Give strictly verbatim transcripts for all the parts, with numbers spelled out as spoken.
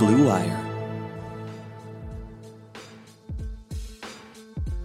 Blue Wire.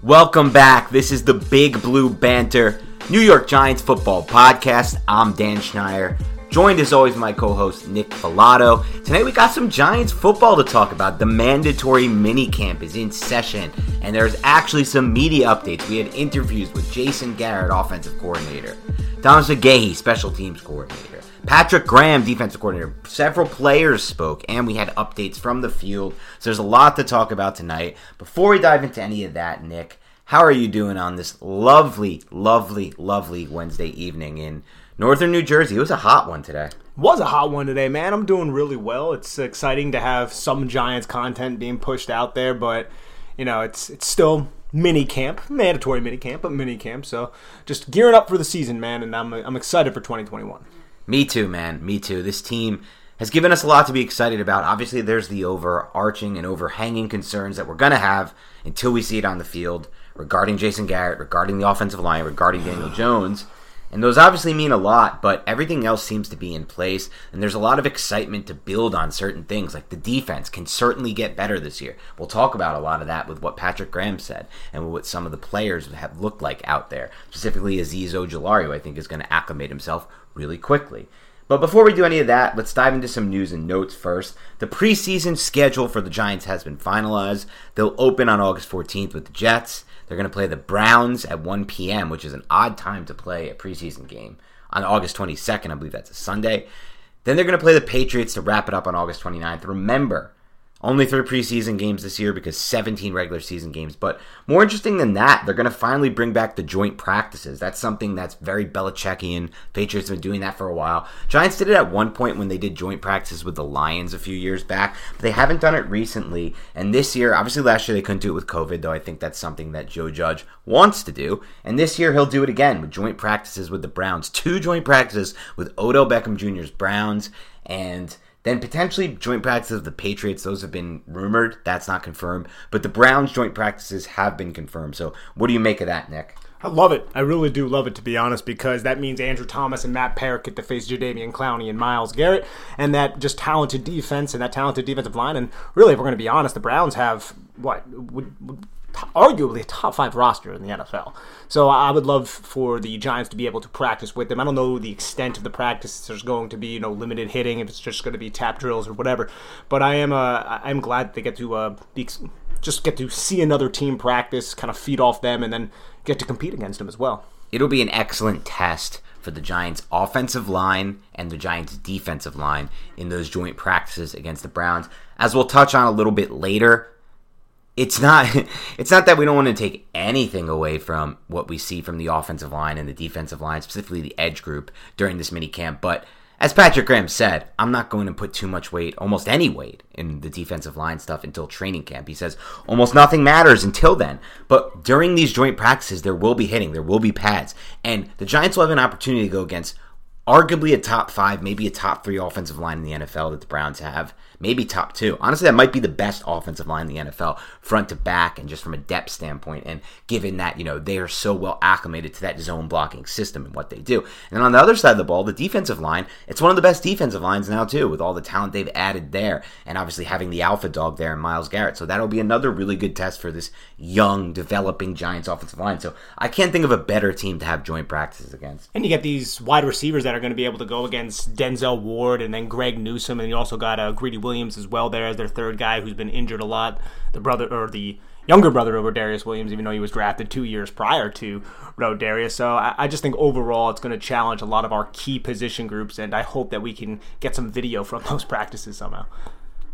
Welcome back. This is the Big Blue Banter, New York Giants football podcast. I'm Dan Schneier, joined as always by my co-host Nick Pilato. Tonight we got some Giants football to talk about. The mandatory minicamp is in session, and there's actually some media updates. We had interviews with Jason Garrett, offensive coordinator, Thomas McGaughey, special teams coordinator, Patrick Graham, defensive coordinator. Several players spoke, and we had updates from the field. So there's a lot to talk about tonight. Before we dive into any of that, Nick, how are you doing on this lovely, lovely, lovely Wednesday evening in northern New Jersey? It was a hot one today. Was a hot one today, man. I'm doing really well. It's exciting to have some Giants content being pushed out there, but, you know, it's it's still mini camp, mandatory mini camp, but mini camp. So just gearing up for the season, man, and I'm I'm excited for twenty twenty-one. Me too, man. Me too. This team has given us a lot to be excited about. Obviously, there's the overarching and overhanging concerns that we're going to have until we see it on the field regarding Jason Garrett, regarding the offensive line, regarding Daniel Jones. And those obviously mean a lot, but everything else seems to be in place, and there's a lot of excitement to build on certain things. Like the defense can certainly get better this year. We'll talk about a lot of that with what Patrick Graham said and what some of the players have looked like out there, specifically Azeez Ojulari, who I think is going to acclimate himself really quickly. But before we do any of that, let's dive into some news and notes first. The preseason schedule for the Giants has been finalized. They'll open on August fourteenth with the Jets. They're going to play the Browns at one p.m., which is an odd time to play a preseason game. On August twenty-second, I believe that's a Sunday. Then they're going to play the Patriots to wrap it up on August twenty-ninth. Remember, only three preseason games this year because seventeen regular season games. But more interesting than that, they're going to finally bring back the joint practices. That's something that's very Belichickian. Patriots have been doing that for a while. Giants did it at one point when they did joint practices with the Lions a few years back, but they haven't done it recently. And this year, obviously last year they couldn't do it with COVID, though I think that's something that Joe Judge wants to do. And this year he'll do it again with joint practices with the Browns. Two joint practices with Odell Beckham Junior's Browns and then potentially joint practices of the Patriots. Those have been rumored. That's not confirmed. But the Browns' joint practices have been confirmed. So what do you make of that, Nick? I love it. I really do love it, to be honest, because that means Andrew Thomas and Matt Parrott get to face Jadeveon Clowney and Myles Garrett, and that just talented defense and that talented defensive line. And really, if we're going to be honest, the Browns have what would, would arguably a top five roster in the N F L. So I would love for the Giants to be able to practice with them. I don't know the extent of the practice. There's going to be, you know, limited hitting, if it's just going to be tap drills or whatever. But I am uh, I'm glad they get to uh, be, just get to see another team practice, kind of feed off them, and then get to compete against them as well. It'll be an excellent test for the Giants' offensive line and the Giants' defensive line in those joint practices against the Browns. As we'll touch on a little bit later, it's not it's not that we don't want to take anything away from what we see from the offensive line and the defensive line, specifically the edge group during this minicamp, but as Patrick Graham said, I'm not going to put too much weight, almost any weight, in the defensive line stuff until training camp. He says almost nothing matters until then. But during these joint practices, there will be hitting, there will be pads. And the Giants will have an opportunity to go against arguably a top five, maybe a top three offensive line in the N F L that the Browns have. Maybe top two. Honestly, that might be the best offensive line in the N F L, front to back and just from a depth standpoint. And given that, you know, they are so well acclimated to that zone blocking system and what they do. And on the other side of the ball, the defensive line, it's one of the best defensive lines now too, with all the talent they've added there. And obviously having the alpha dog there in Myles Garrett. So that'll be another really good test for this young, developing Giants offensive line. So I can't think of a better team to have joint practices against. And you get these wide receivers that are going to be able to go against Denzel Ward and then Greg Newsome. And you also got a Greedy Williams. Williams as well there as their third guy who's been injured a lot, the brother or the younger brother over Darius Williams, even though he was drafted two years prior to Rodarius. So I, I just think overall it's going to challenge a lot of our key position groups, and I hope that we can get some video from those practices somehow.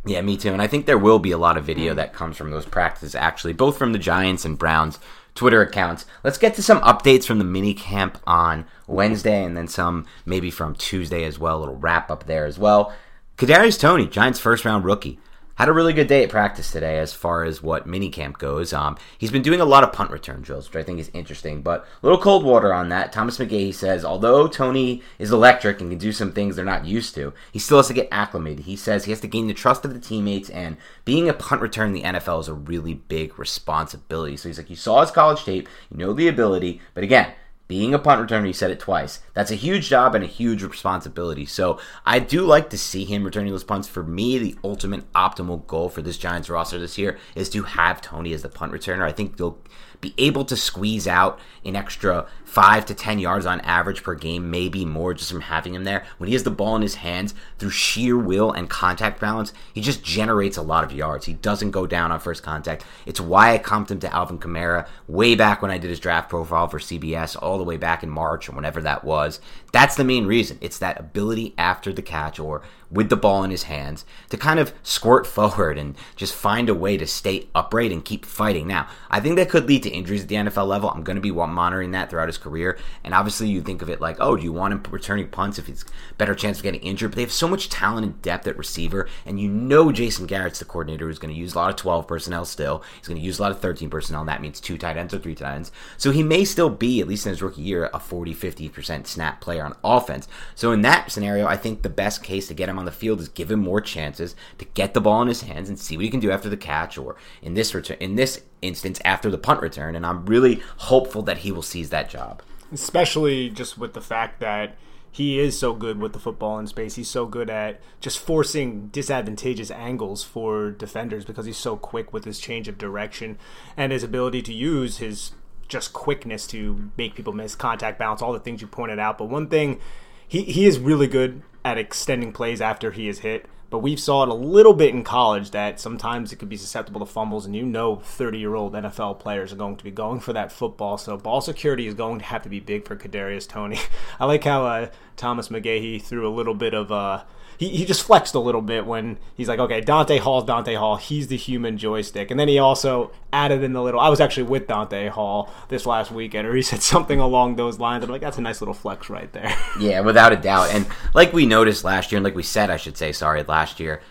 Yeah, me too. And I think there will be a lot of video that comes from those practices, actually, both from the Giants and Browns Twitter accounts. Let's get to some updates from the mini camp on Wednesday, and then some maybe from Tuesday as well, a little wrap up there as well. Kadarius Toney, Giants' first-round rookie, had a really good day at practice today as far as what minicamp goes. Um, he's been doing a lot of punt return drills, which I think is interesting, but a little cold water on that. Thomas McGaughey says, although Toney is electric and can do some things they're not used to, he still has to get acclimated. He says he has to gain the trust of the teammates, and being a punt return in the N F L is a really big responsibility. So he's like, you saw his college tape, you know the ability, but again, being a punt returner, he said it twice. That's a huge job and a huge responsibility. So I do like to see him returning those punts. For me, the ultimate optimal goal for this Giants roster this year is to have Toney as the punt returner. I think they'll be able to squeeze out an extra five to ten yards on average per game, maybe more, just from having him there. When he has the ball in his hands, through sheer will and contact balance, he just generates a lot of yards. He doesn't go down on first contact. It's why I comped him to Alvin Kamara way back when I did his draft profile for C B S, all the way back in March or whenever that was. That's the main reason. It's that ability after the catch or with the ball in his hands to kind of squirt forward and just find a way to stay upright and keep fighting. Now, I think that could lead to injuries at the N F L level. I'm going to be monitoring that throughout his career. And obviously you think of it like, oh, do you want him returning punts if it's a better chance of getting injured? But they have so much talent and depth at receiver. And you know Jason Garrett's the coordinator who's going to use a lot of twelve personnel still. He's going to use a lot of thirteen personnel, and that means two tight ends or three tight ends. So he may still be, at least in his rookie year, a forty to fifty percent snap player on offense. So in that scenario, I think the best case to get him on the field is give him more chances to get the ball in his hands and see what he can do after the catch, or in this return, in this instance, after the punt return. And I'm really hopeful that he will seize that job, especially just with the fact that he is so good with the football in space. He's so good at just forcing disadvantageous angles for defenders because he's so quick with his change of direction and his ability to use his just quickness to make people miss, contact bounce, all the things you pointed out. But one thing, he, he is really good at extending plays after he is hit. But we've saw it a little bit in college that sometimes it could be susceptible to fumbles, and you know thirty-year-old N F L players are going to be going for that football. So ball security is going to have to be big for Kadarius Toney. I like how uh, Thomas McGaughey threw a little bit of uh, – He he just flexed a little bit when he's like, okay, Dante Hall's Dante Hall. He's the human joystick. And then he also added in the little, I was actually with Dante Hall this last weekend, or he said something along those lines. I'm like, that's a nice little flex right there. Yeah, without a doubt. And like we noticed last year, and like we said, I should say, sorry, last year,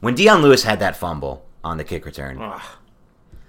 when Dion Lewis had that fumble on the kick return, ugh.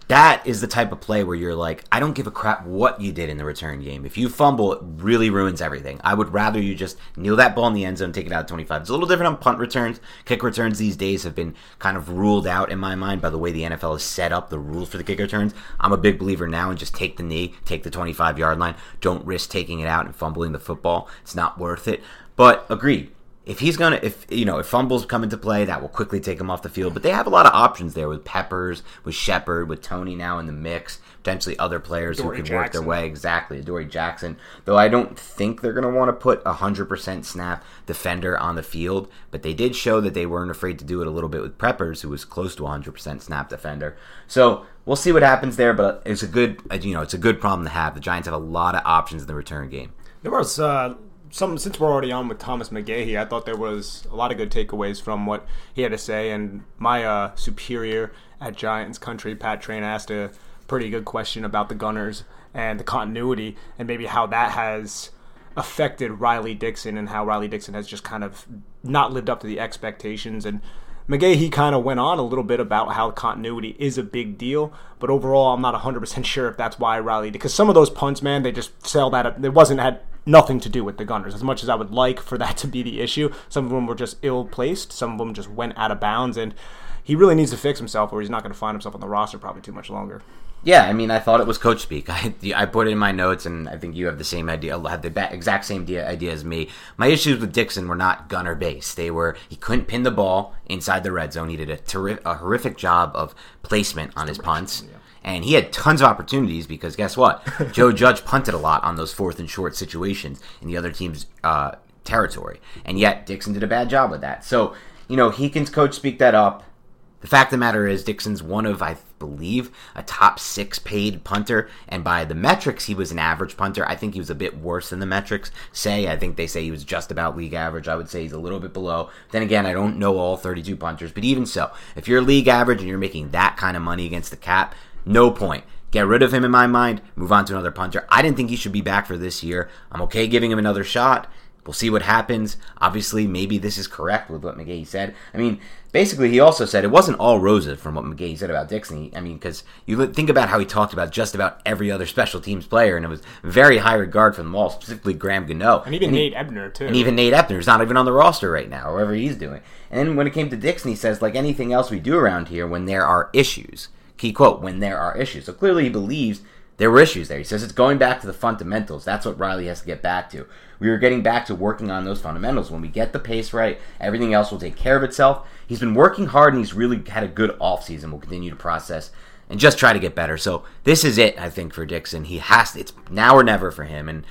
That is the type of play where you're like, I don't give a crap what you did in the return game. If you fumble, it really ruins everything. I would rather you just kneel that ball in the end zone and take it out at twenty-five. It's a little different on punt returns. Kick returns these days have been kind of ruled out in my mind by the way the N F L has set up the rules for the kick returns. I'm a big believer now in just take the knee, take the twenty-five-yard line. Don't risk taking it out and fumbling the football. It's not worth it. But agreed. If he's going to, if, you know, if fumbles come into play, that will quickly take him off the field. But they have a lot of options there with Peppers, with Shepard, with Toney now in the mix, potentially other players Adoree who could Jackson. work their way. Exactly, Adoree Jackson. Though I don't think they're going to want to put a one hundred percent snap defender on the field. But they did show that they weren't afraid to do it a little bit with Peppers, who was close to a one hundred percent snap defender. So we'll see what happens there. But it's a good, you know, it's a good problem to have. The Giants have a lot of options in the return game. There was... Uh... Some, since we're already on with Thomas McGaughey, I thought there was a lot of good takeaways from what he had to say, and my uh, superior at Giants Country, Pat Train asked a pretty good question about the Gunners and the continuity and maybe how that has affected Riley Dixon and how Riley Dixon has just kind of not lived up to the expectations. And McGaughey, he kind of went on a little bit about how continuity is a big deal, but overall I'm not one hundred percent sure if that's why Riley, because some of those punts, man, they just sell that up. It wasn't had nothing to do with the Gunners. As much as I would like for that to be the issue, some of them were just ill-placed, some of them just went out of bounds, and he really needs to fix himself or he's not going to find himself on the roster probably too much longer. Yeah, I mean, I thought it was coach speak. I, I put it in my notes, and I think you have the same idea, have the exact same idea as me. My issues with Dixon were not Gunner-based. They were, he couldn't pin the ball inside the red zone. He did a, terri- a horrific job of placement on his punts. Yeah. And he had tons of opportunities because guess what? Joe Judge punted a lot on those fourth and short situations in the other team's uh, territory. And yet Dixon did a bad job with that. So, you know, he can coach speak that up. The fact of the matter is Dixon's one of, I believe, a top six paid punter. And by the metrics, he was an average punter. I think he was a bit worse than the metrics say. I think they say he was just about league average. I would say he's a little bit below. Then again, I don't know all thirty-two punters. But even so, if you're league average and you're making that kind of money against the cap, no point. Get rid of him in my mind. Move on to another punter. I didn't think he should be back for this year. I'm okay giving him another shot. We'll see what happens. Obviously, maybe this is correct with what McGaughey said. I mean, basically, he also said it wasn't all roses from what McGaughey said about Dixon. I mean, because you think about how he talked about just about every other special teams player, and it was very high regard from them all, specifically Graham Gano. And even and he, Nate Ebner, too. And even Nate Ebner, who's not even on the roster right now, or whatever he's doing. And then when it came to Dixon, he says, like anything else we do around here, when there are issues. Key quote, when there are issues. So clearly he believes there were issues there. He says it's going back to the fundamentals. That's what Riley has to get back to. We were getting back to working on those fundamentals. When we get the pace right, everything else will take care of itself. He's been working hard, and he's really had a good offseason. We'll continue to process and just try to get better. So this is it, I think, for Dixon. He has to, it's now or never for him. And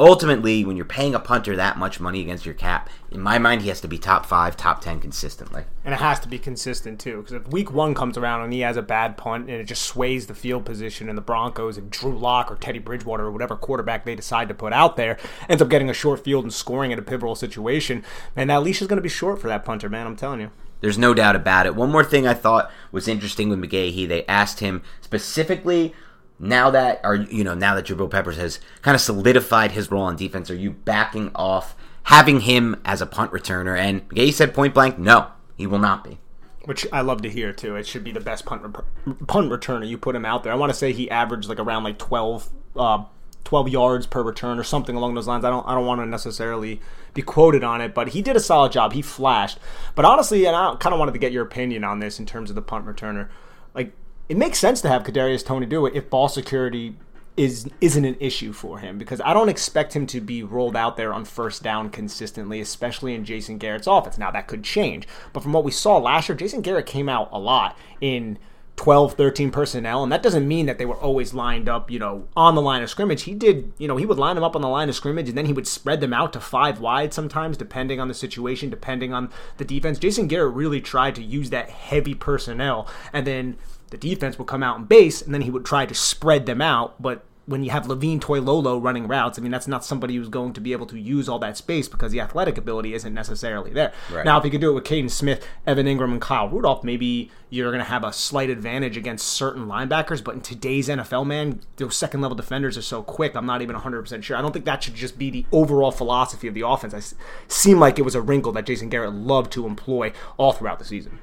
ultimately, when you're paying a punter that much money against your cap, in my mind, he has to be top five, top ten consistently. And it has to be consistent, too, because if week one comes around and he has a bad punt and it just sways the field position and the Broncos and Drew Lock or Teddy Bridgewater or whatever quarterback they decide to put out there ends up getting a short field and scoring in a pivotal situation, man, that leash is going to be short for that punter, man, I'm telling you. There's no doubt about it. One more thing I thought was interesting with McGaughey, they asked him specifically, Now that are you know now that Jubil Peppers has kind of solidified his role on defense, are you backing off having him as a punt returner? And McGaughey said point blank, no, he will not be. Which I love to hear too. It should be the best punt re- punt returner. You put him out there. I want to say he averaged like around like twelve. Uh, twelve yards per return or something along those lines. I don't I don't want to necessarily be quoted on it, but he did a solid job. He flashed. But honestly, and I kind of wanted to get your opinion on this in terms of the punt returner. Like, it makes sense to have Kadarius Toney do it if ball security is, isn't an issue for him, because I don't expect him to be rolled out there on first down consistently, especially in Jason Garrett's offense. Now, that could change, but from what we saw last year, Jason Garrett came out a lot in twelve, thirteen personnel, and that doesn't mean that they were always lined up, you know, on the line of scrimmage. He did, you know, he would line them up on the line of scrimmage, and then he would spread them out to five wide sometimes, depending on the situation, depending on the defense. Jason Garrett really tried to use that heavy personnel, and then the defense would come out and base, and then he would try to spread them out. But when you have Levine Toilolo running routes, I mean, that's not somebody who's going to be able to use all that space because the athletic ability isn't necessarily there. Right. Now, if you could do it with Kaden Smith, Evan Engram, and Kyle Rudolph, maybe you're going to have a slight advantage against certain linebackers. But in today's N F L, man, those second-level defenders are so quick, I'm not even one hundred percent sure. I don't think that should just be the overall philosophy of the offense. It seemed like it was a wrinkle that Jason Garrett loved to employ all throughout the season.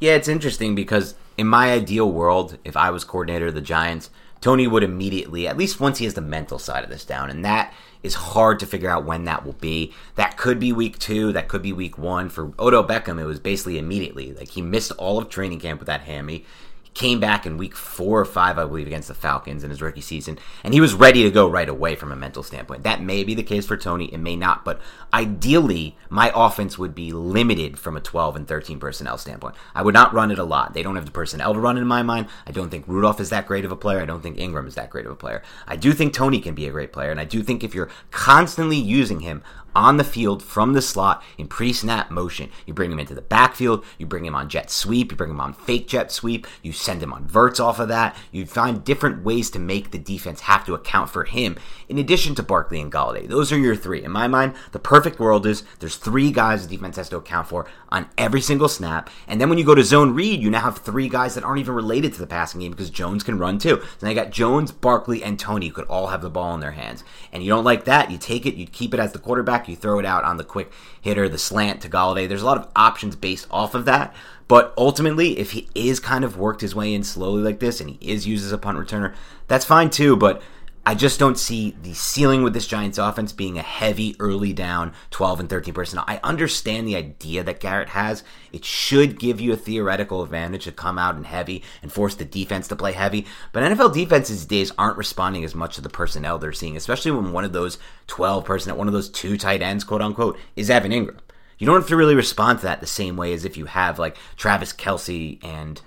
Yeah, it's interesting because in my ideal world, if I was coordinator of the Giants, Toney would immediately, at least once he has the mental side of this down, and that is hard to figure out when that will be. That could be week two. That could be week one. For Odell Beckham, it was basically immediately. Like, he missed all of training camp with that hammy. He came back in week four or five, I believe, against the Falcons in his rookie season, and he was ready to go right away from a mental standpoint. That may be the case for Toney. It may not, but ideally, my offense would be limited from a twelve and thirteen personnel standpoint. I would not run it a lot. They don't have the personnel to run it in my mind. I don't think Rudolph is that great of a player. I don't think Engram is that great of a player. I do think Toney can be a great player, and I do think if you're constantly using him on the field from the slot in pre-snap motion, you bring him into the backfield, you bring him on jet sweep, you bring him on fake jet sweep, you send him on verts off of that. You find different ways to make the defense have to account for him in addition to Barkley and Golladay. Those are your three. In my mind, the perfect world is there's three guys the defense has to account for on every single snap. And then when you go to zone read, you now have three guys that aren't even related to the passing game because Jones can run too. So now you got Jones, Barkley, and Toney who could all have the ball in their hands. And you don't like that, you take it, you keep it as the quarterback, you throw it out on the quick hitter, the slant to Golladay. There's a lot of options based off of that. But ultimately, if he is kind of worked his way in slowly like this, and he is used as a punt returner, that's fine too. But I just don't see the ceiling with this Giants offense being a heavy early down twelve and thirteen personnel. I understand the idea that Garrett has. It should give you a theoretical advantage to come out and heavy and force the defense to play heavy. But N F L defenses these days aren't responding as much to the personnel they're seeing, especially when one of those twelve personnel, one of those two tight ends, quote unquote, is Evan Engram. You don't have to really respond to that the same way as if you have like Travis Kelce and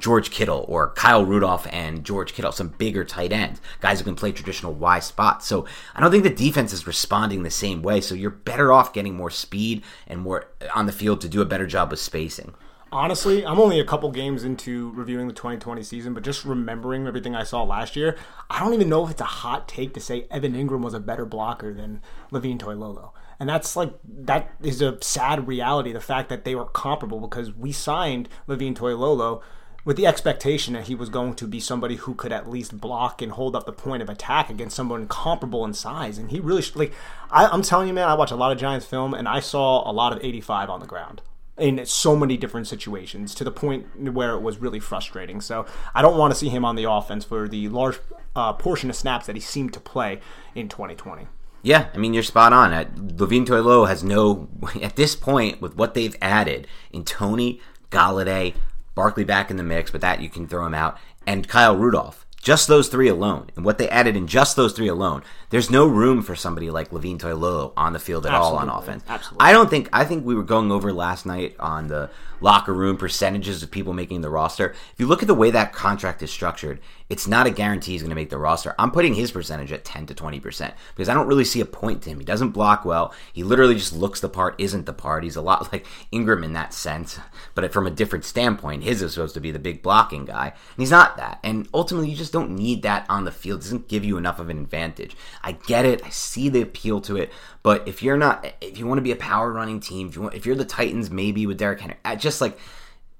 George Kittle or Kyle Rudolph and George Kittle, some bigger tight ends, guys who can play traditional Y spots. So I don't think the defense is responding the same way. So you're better off getting more speed and more on the field to do a better job with spacing. Honestly, I'm only a couple games into reviewing the twenty twenty season, but just remembering everything I saw last year, I don't even know if it's a hot take to say Evan Engram was a better blocker than Levine Toilolo. And that's like, that is a sad reality, the fact that they were comparable, because we signed Levine Toilolo with the expectation that he was going to be somebody who could at least block and hold up the point of attack against someone comparable in size. And he really, like, I, I'm telling you, man, I watch a lot of Giants film and I saw a lot of eighty-five on the ground in so many different situations to the point where it was really frustrating. So I don't want to see him on the offense for the large uh, portion of snaps that he seemed to play in twenty twenty. Yeah, I mean, you're spot on. Levine Toilolo has no, at this point, with what they've added in Toney, Golladay, Barkley back in the mix, but that you can throw him out, and Kyle Rudolph. Just those three alone, and what they added in just those three alone, there's no room for somebody like Levine Toilolo on the field at Absolutely. all on offense. Absolutely. I don't think, I think we were going over last night on the locker room percentages of people making the roster. If you look at the way that contract is structured, it's not a guarantee he's going to make the roster. I'm putting his percentage at ten to twenty percent because I don't really see a point to him. He doesn't block well. He literally just looks the part, isn't the part. He's a lot like Engram in that sense, but from a different standpoint, his is supposed to be the big blocking guy, and he's not that. And ultimately, you just don't need that on the field. It doesn't give you enough of an advantage. I get it. I see the appeal to it. But if you're not, if you want to be a power running team, if, you want, if you're the Titans, maybe with Derrick Henry, just like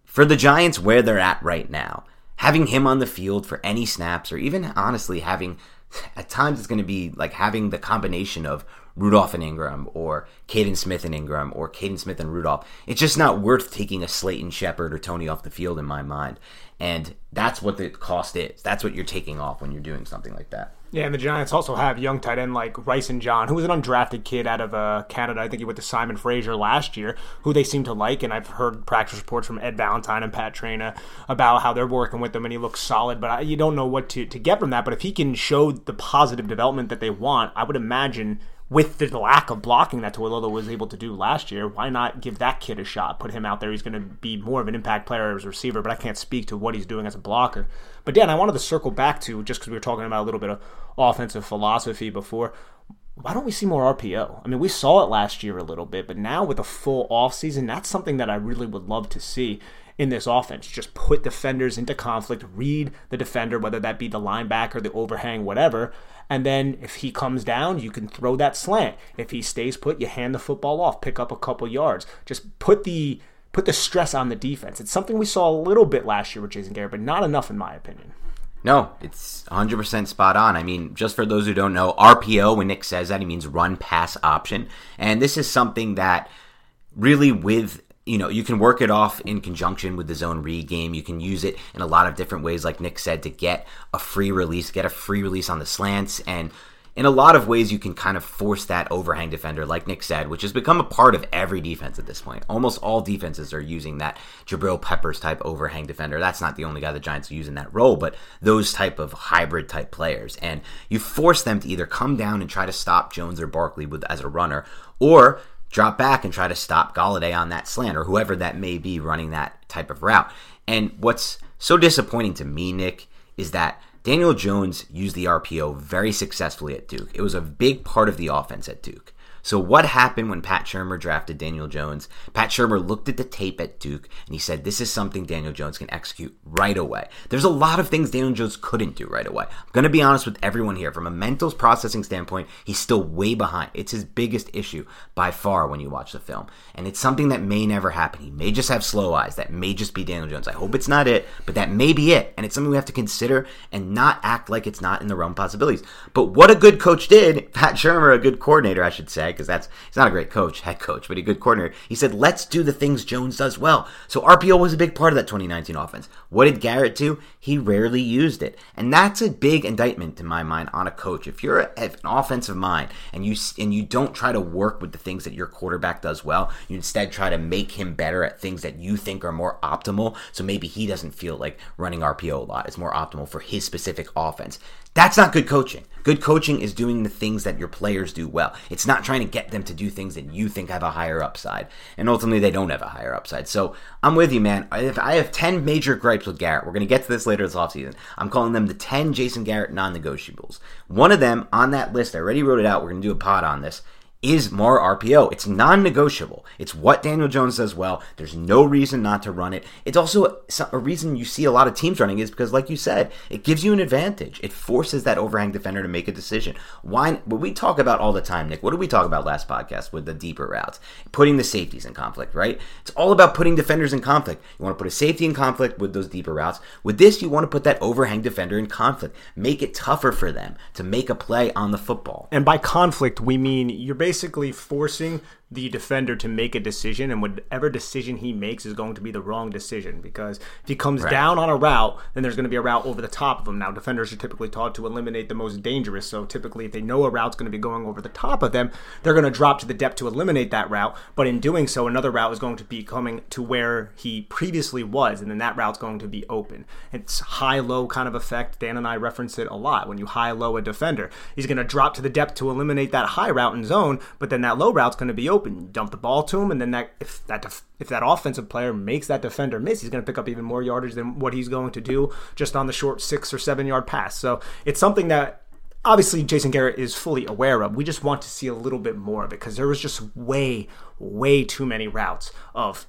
for the Giants where they're at right now, having him on the field for any snaps, or even honestly having, at times it's going to be like having the combination of Rudolph and Engram, or Kaden Smith and Engram, or Kaden Smith and Rudolph. It's just not worth taking a Slayton, Shepard, or Toney off the field in my mind. And that's what the cost is. That's what you're taking off when you're doing something like that. Yeah, and the Giants also have young tight end like Rice and John, who was an undrafted kid out of uh, Canada. I think he went to Simon Fraser last year, who they seem to like. And I've heard practice reports from Ed Valentine and Pat Traina about how they're working with him, and he looks solid. But I, you don't know what to, to get from that. But if he can show the positive development that they want, I would imagine with the lack of blocking that Toilolo was able to do last year, why not give that kid a shot? Put him out there. He's going to be more of an impact player as a receiver, but I can't speak to what he's doing as a blocker. But, Dan, I wanted to circle back to, just because we were talking about a little bit of offensive philosophy before, why don't we see more R P O? I mean, we saw it last year a little bit, but now with a full offseason, that's something that I really would love to see in this offense. Just put defenders into conflict, read the defender, whether that be the linebacker, the overhang, whatever, and then if he comes down, you can throw that slant. If he stays put, you hand the football off, pick up a couple yards. Just put the put the stress on the defense. It's something we saw a little bit last year with Jason Garrett, but not enough in my opinion. No, it's one hundred percent spot on. I mean, just for those who don't know, R P O, when Nick says that, he means run-pass option. And this is something that really with, you know, you can work it off in conjunction with the zone read game. You can use it in a lot of different ways, like Nick said, to get a free release, get a free release on the slants. And in a lot of ways, you can kind of force that overhang defender, like Nick said, which has become a part of every defense at this point. Almost all defenses are using that Jubil Peppers type overhang defender. That's not the only guy the Giants use in that role, but those type of hybrid type players. And you force them to either come down and try to stop Jones or Barkley with as a runner, or drop back and try to stop Golladay on that slant, or whoever that may be running that type of route. And what's so disappointing to me, Nick, is that Daniel Jones used the R P O very successfully at Duke. It was a big part of the offense at Duke. So what happened when Pat Shurmur drafted Daniel Jones? Pat Shurmur looked at the tape at Duke, and he said, this is something Daniel Jones can execute right away. There's a lot of things Daniel Jones couldn't do right away. I'm going to be honest with everyone here. From a mental processing standpoint, he's still way behind. It's his biggest issue by far when you watch the film. And it's something that may never happen. He may just have slow eyes. That may just be Daniel Jones. I hope it's not it, but that may be it. And it's something we have to consider and not act like it's not in the realm of possibilities. But what a good coach did, Pat Shurmur, a good coordinator, I should say, because that's he's not a great coach, head coach, but a good coordinator. He said, let's do the things Jones does well. So R P O was a big part of that twenty nineteen offense. What did Garrett do? He rarely used it. And that's a big indictment in my mind on a coach. If you're a, an offensive mind and you and you don't try to work with the things that your quarterback does well, you instead try to make him better at things that you think are more optimal. So maybe he doesn't feel like running R P O a lot. It's more optimal for his specific offense. That's not good coaching. Good coaching is doing the things that your players do well. It's not trying to get them to do things that you think have a higher upside. And ultimately, they don't have a higher upside. So I'm with you, man. If I have ten major gripes with Garrett, we're going to get to this later this offseason. I'm calling them the ten Jason Garrett non-negotiables. One of them on that list, I already wrote it out. We're going to do a pod on this. Is more R P O. It's non-negotiable. It's what Daniel Jones does well. There's no reason not to run it. It's also a reason you see a lot of teams running is because, like you said, it gives you an advantage. It forces that overhang defender to make a decision. Why? What we talk about all the time, Nick, what did we talk about last podcast with the deeper routes? Putting the safeties in conflict, right? It's all about putting defenders in conflict. You want to put a safety in conflict with those deeper routes. With this, you want to put that overhang defender in conflict. Make it tougher for them to make a play on the football. And by conflict, we mean you're basically basically forcing the defender to make a decision, and whatever decision he makes is going to be the wrong decision, because if he comes right down on a route, then there's going to be a route over the top of him. Now, defenders are typically taught to eliminate the most dangerous, so typically if they know a route's going to be going over the top of them, they're going to drop to the depth to eliminate that route, but in doing so, another route is going to be coming to where he previously was, and then that route's going to be open. It's high-low kind of effect. Dan and I reference it a lot. When you high-low a defender, he's going to drop to the depth to eliminate that high route in zone, but then that low route's going to be open. You dump the ball to him, and then that if that def- if that offensive player makes that defender miss, he's going to pick up even more yardage than what he's going to do just on the short six or seven yard pass. So it's something that obviously Jason Garrett is fully aware of. We just want to see a little bit more of it, because there was just way, way too many routes of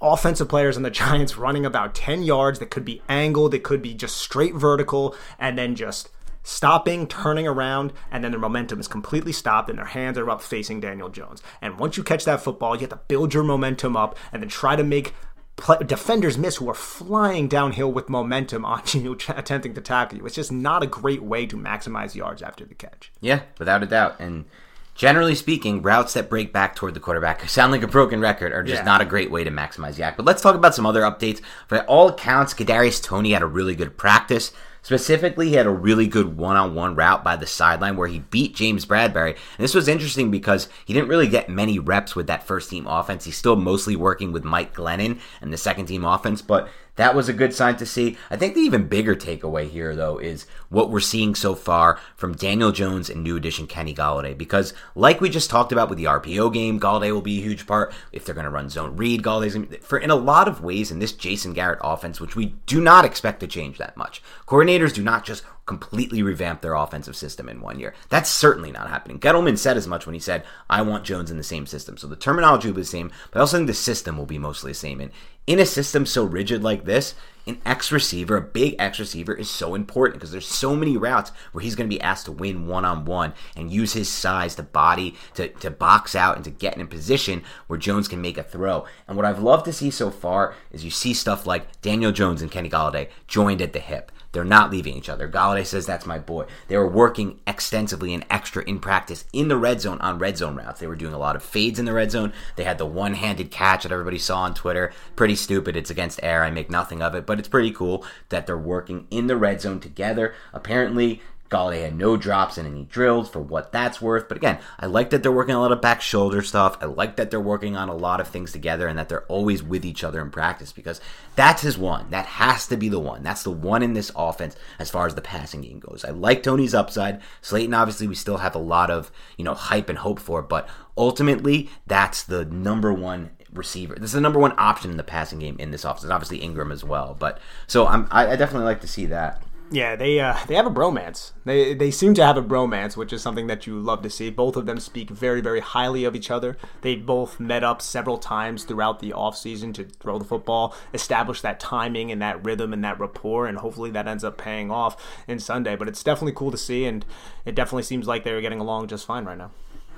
offensive players on the Giants running about ten yards that could be angled, it could be just straight vertical, and then just stopping, turning around, and then their momentum is completely stopped and their hands are up facing Daniel Jones. And once you catch that football, you have to build your momentum up and then try to make play- defenders miss who are flying downhill with momentum on you attempting to tackle you. It's just not a great way to maximize yards after the catch. Yeah, without a doubt. And generally speaking, routes that break back toward the quarterback sound like a broken record are just yeah. not a great way to maximize yak. But let's talk about some other updates. By all accounts, Kadarius Toney had a really good practice. Specifically, he had a really good one-on-one route by the sideline where he beat James Bradbury. And this was interesting because he didn't really get many reps with that first-team offense. He's still mostly working with Mike Glennon and the second-team offense, but that was a good sign to see. I think the even bigger takeaway here, though, is what we're seeing so far from Daniel Jones and new addition Kenny Golladay. Because like we just talked about with the R P O game, Golladay will be a huge part. If they're going to run zone read, Galladay's going to be, for in a lot of ways in this Jason Garrett offense, which we do not expect to change that much. Coordinators do not just completely revamp their offensive system in one year. That's certainly not happening. Gettleman said as much when he said, I want Jones in the same system. So the terminology will be the same, but I also think the system will be mostly the same. And in a system so rigid like this, an X receiver, a big X receiver is so important because there's so many routes where he's going to be asked to win one-on-one and use his size to body, to, to box out and to get in a position where Jones can make a throw. And what I've loved to see so far is you see stuff like Daniel Jones and Kenny Golladay joined at the hip. They're not leaving each other. Golladay says, that's my boy. They were working extensively and extra in practice in the red zone on red zone routes. They were doing a lot of fades in the red zone. They had the one-handed catch that everybody saw on Twitter. Pretty stupid. It's against air. I make nothing of it, but it's pretty cool that they're working in the red zone together. Apparently, Golladay had no drops in any drills for what that's worth. But again, I like that they're working a lot of back shoulder stuff. I like that they're working on a lot of things together and that they're always with each other in practice because that's his one. That has to be the one. That's the one in this offense as far as the passing game goes. I like Tony's upside. Slayton, obviously, we still have a lot of, you know, hype and hope for, but ultimately, that's the number one receiver. This is the number one option in the passing game in this offense. And obviously Ingram as well. But so I'm, I, I definitely like to see that. Yeah, they uh, they have a bromance. They they seem to have a bromance, which is something that you love to see. Both of them speak very, very highly of each other. They both met up several times throughout the offseason to throw the football, establish that timing and that rhythm and that rapport, and hopefully that ends up paying off in Sunday. But it's definitely cool to see, and it definitely seems like they're getting along just fine right now.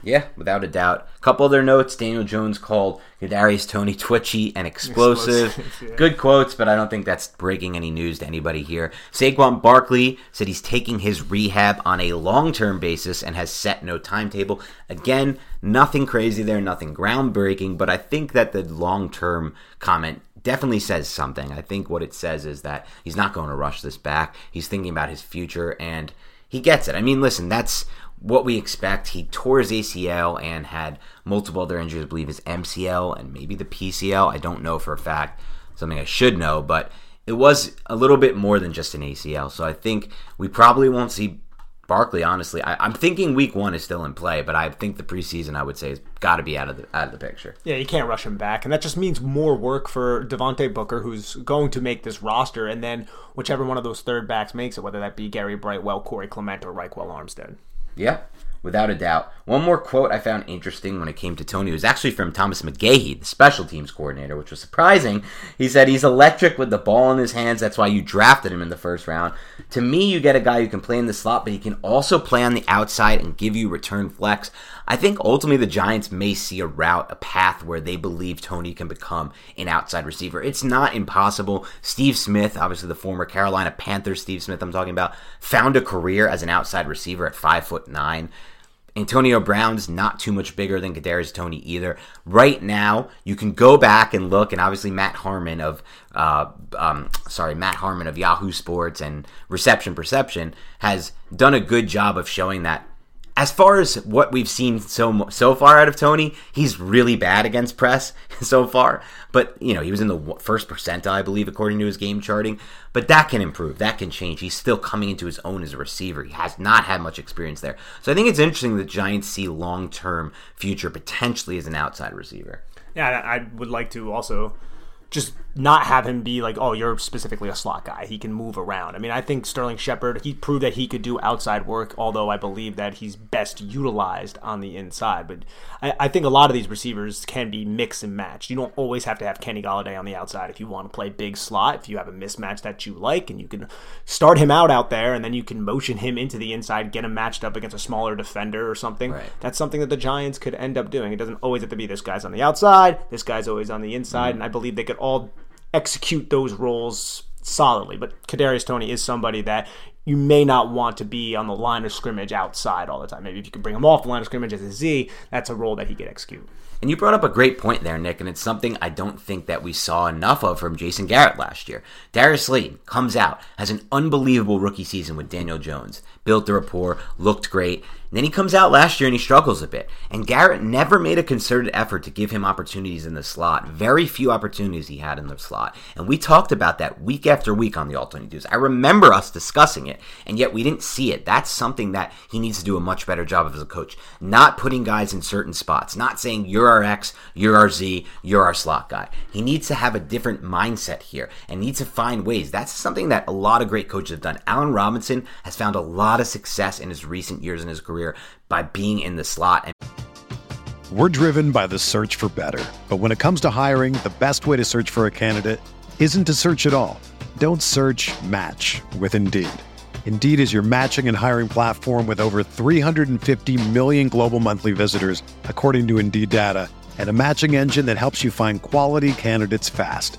Yeah, without a doubt. A couple other notes. Daniel Jones called Kadarius Toney twitchy and explosive. explosive yeah. Good quotes, but I don't think that's breaking any news to anybody here. Saquon Barkley said he's taking his rehab on a long-term basis and has set no timetable. Again, nothing crazy there, nothing groundbreaking, but I think that the long-term comment definitely says something. I think what it says is that he's not going to rush this back. He's thinking about his future, and he gets it. I mean, listen, that's what we expect. He tore his A C L and had multiple other injuries. I believe his M C L and maybe the P C L. I don't know for a fact, something I should know, but it was a little bit more than just an A C L. So I think we probably won't see Barkley, honestly. I, I'm thinking week one is still in play, but I think the preseason, I would say, has got to be out of the out of the picture. Yeah, you can't rush him back, and that just means more work for Devontae Booker, who's going to make this roster, and then whichever one of those third backs makes it, whether that be Gary Brightwell, Corey Clement, or Ryquell Armstead. Yeah, without a doubt. One more quote I found interesting when it came to Toney. It was actually from Thomas McGaughey, the special teams coordinator, which was surprising. He said he's electric with the ball in his hands. That's why you drafted him in the first round. To me, you get a guy who can play in the slot, but he can also play on the outside and give you return flex. I think ultimately the Giants may see a route, a path where they believe Toney can become an outside receiver. It's not impossible. Steve Smith, obviously the former Carolina Panthers Steve Smith I'm talking about, found a career as an outside receiver at five foot nine. Antonio Brown's not too much bigger than Kadarius Toney either. Right now, you can go back and look, and obviously Matt Harmon of uh, um, sorry, Matt Harmon of Yahoo Sports and Reception Perception has done a good job of showing that. As far as what we've seen so so far out of Toney, he's really bad against press so far. But, you know, he was in the first percentile, I believe, according to his game charting. But that can improve. That can change. He's still coming into his own as a receiver. He has not had much experience there. So I think it's interesting that Giants see long-term future potentially as an outside receiver. Yeah, I would like to also just not have him be like, oh, you're specifically a slot guy. He can move around. I mean, I think Sterling Shepard, he proved that he could do outside work, although I believe that he's best utilized on the inside. But I, I think a lot of these receivers can be mix and match. You don't always have to have Kenny Golladay on the outside if you want to play big slot, if you have a mismatch that you like, and you can start him out out there, and then you can motion him into the inside, get him matched up against a smaller defender or something. Right. That's something that the Giants could end up doing. It doesn't always have to be this guy's on the outside, this guy's always on the inside, mm-hmm. and I believe they could all execute those roles solidly. But Kadarius Toney is somebody that you may not want to be on the line of scrimmage outside all the time. Maybe if you could bring him off the line of scrimmage as a Z, that's a role that he could execute. And you brought up a great point there, Nick, and it's something I don't think that we saw enough of from Jason Garrett last year. Darius Slayton comes out, has an unbelievable rookie season with Daniel Jones, built the rapport, looked great. And then he comes out last year and he struggles a bit. And Garrett never made a concerted effort to give him opportunities in the slot. Very few opportunities he had in the slot. And we talked about that week after week on the All twenty-twos. I remember us discussing it, and yet we didn't see it. That's something that he needs to do a much better job of as a coach. Not putting guys in certain spots. Not saying, you're our X, you're our Z, you're our slot guy. He needs to have a different mindset here and needs to find ways. That's something that a lot of great coaches have done. Allen Robinson has found a lot of success in his recent years in his career by being in the slot. We're driven by the search for better. But when it comes to hiring, the best way to search for a candidate isn't to search at all. Don't search, match with Indeed. Indeed is your matching and hiring platform with over three hundred fifty million global monthly visitors, according to Indeed data, and a matching engine that helps you find quality candidates fast.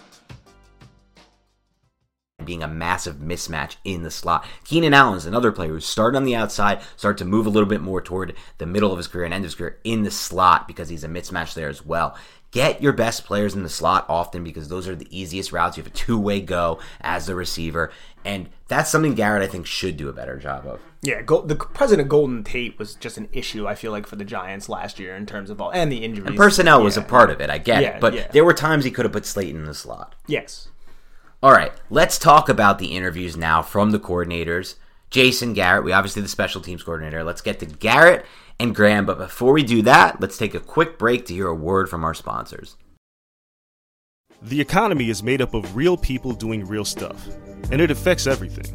being a massive mismatch in the slot. Keenan Allen is another player who started on the outside, started to move a little bit more toward the middle of his career and end of his career in the slot because he's a mismatch there as well. Get your best players in the slot often because those are the easiest routes. You have a two-way go as the receiver, and that's something Garrett, I think, should do a better job of. Yeah, go, the presence of Golden Tate was just an issue, I feel like, for the Giants last year in terms of all, and the injuries. And personnel yeah. was a part of it, I get yeah, it, but yeah. there were times he could have put Slayton in the slot. Yes. All right, let's talk about the interviews now from the coordinators. Jason Garrett, we obviously the special teams coordinator. Let's get to Garrett and Graham, but before we do that, let's take a quick break to hear a word from our sponsors. The economy is made up of real people doing real stuff, and it affects everything,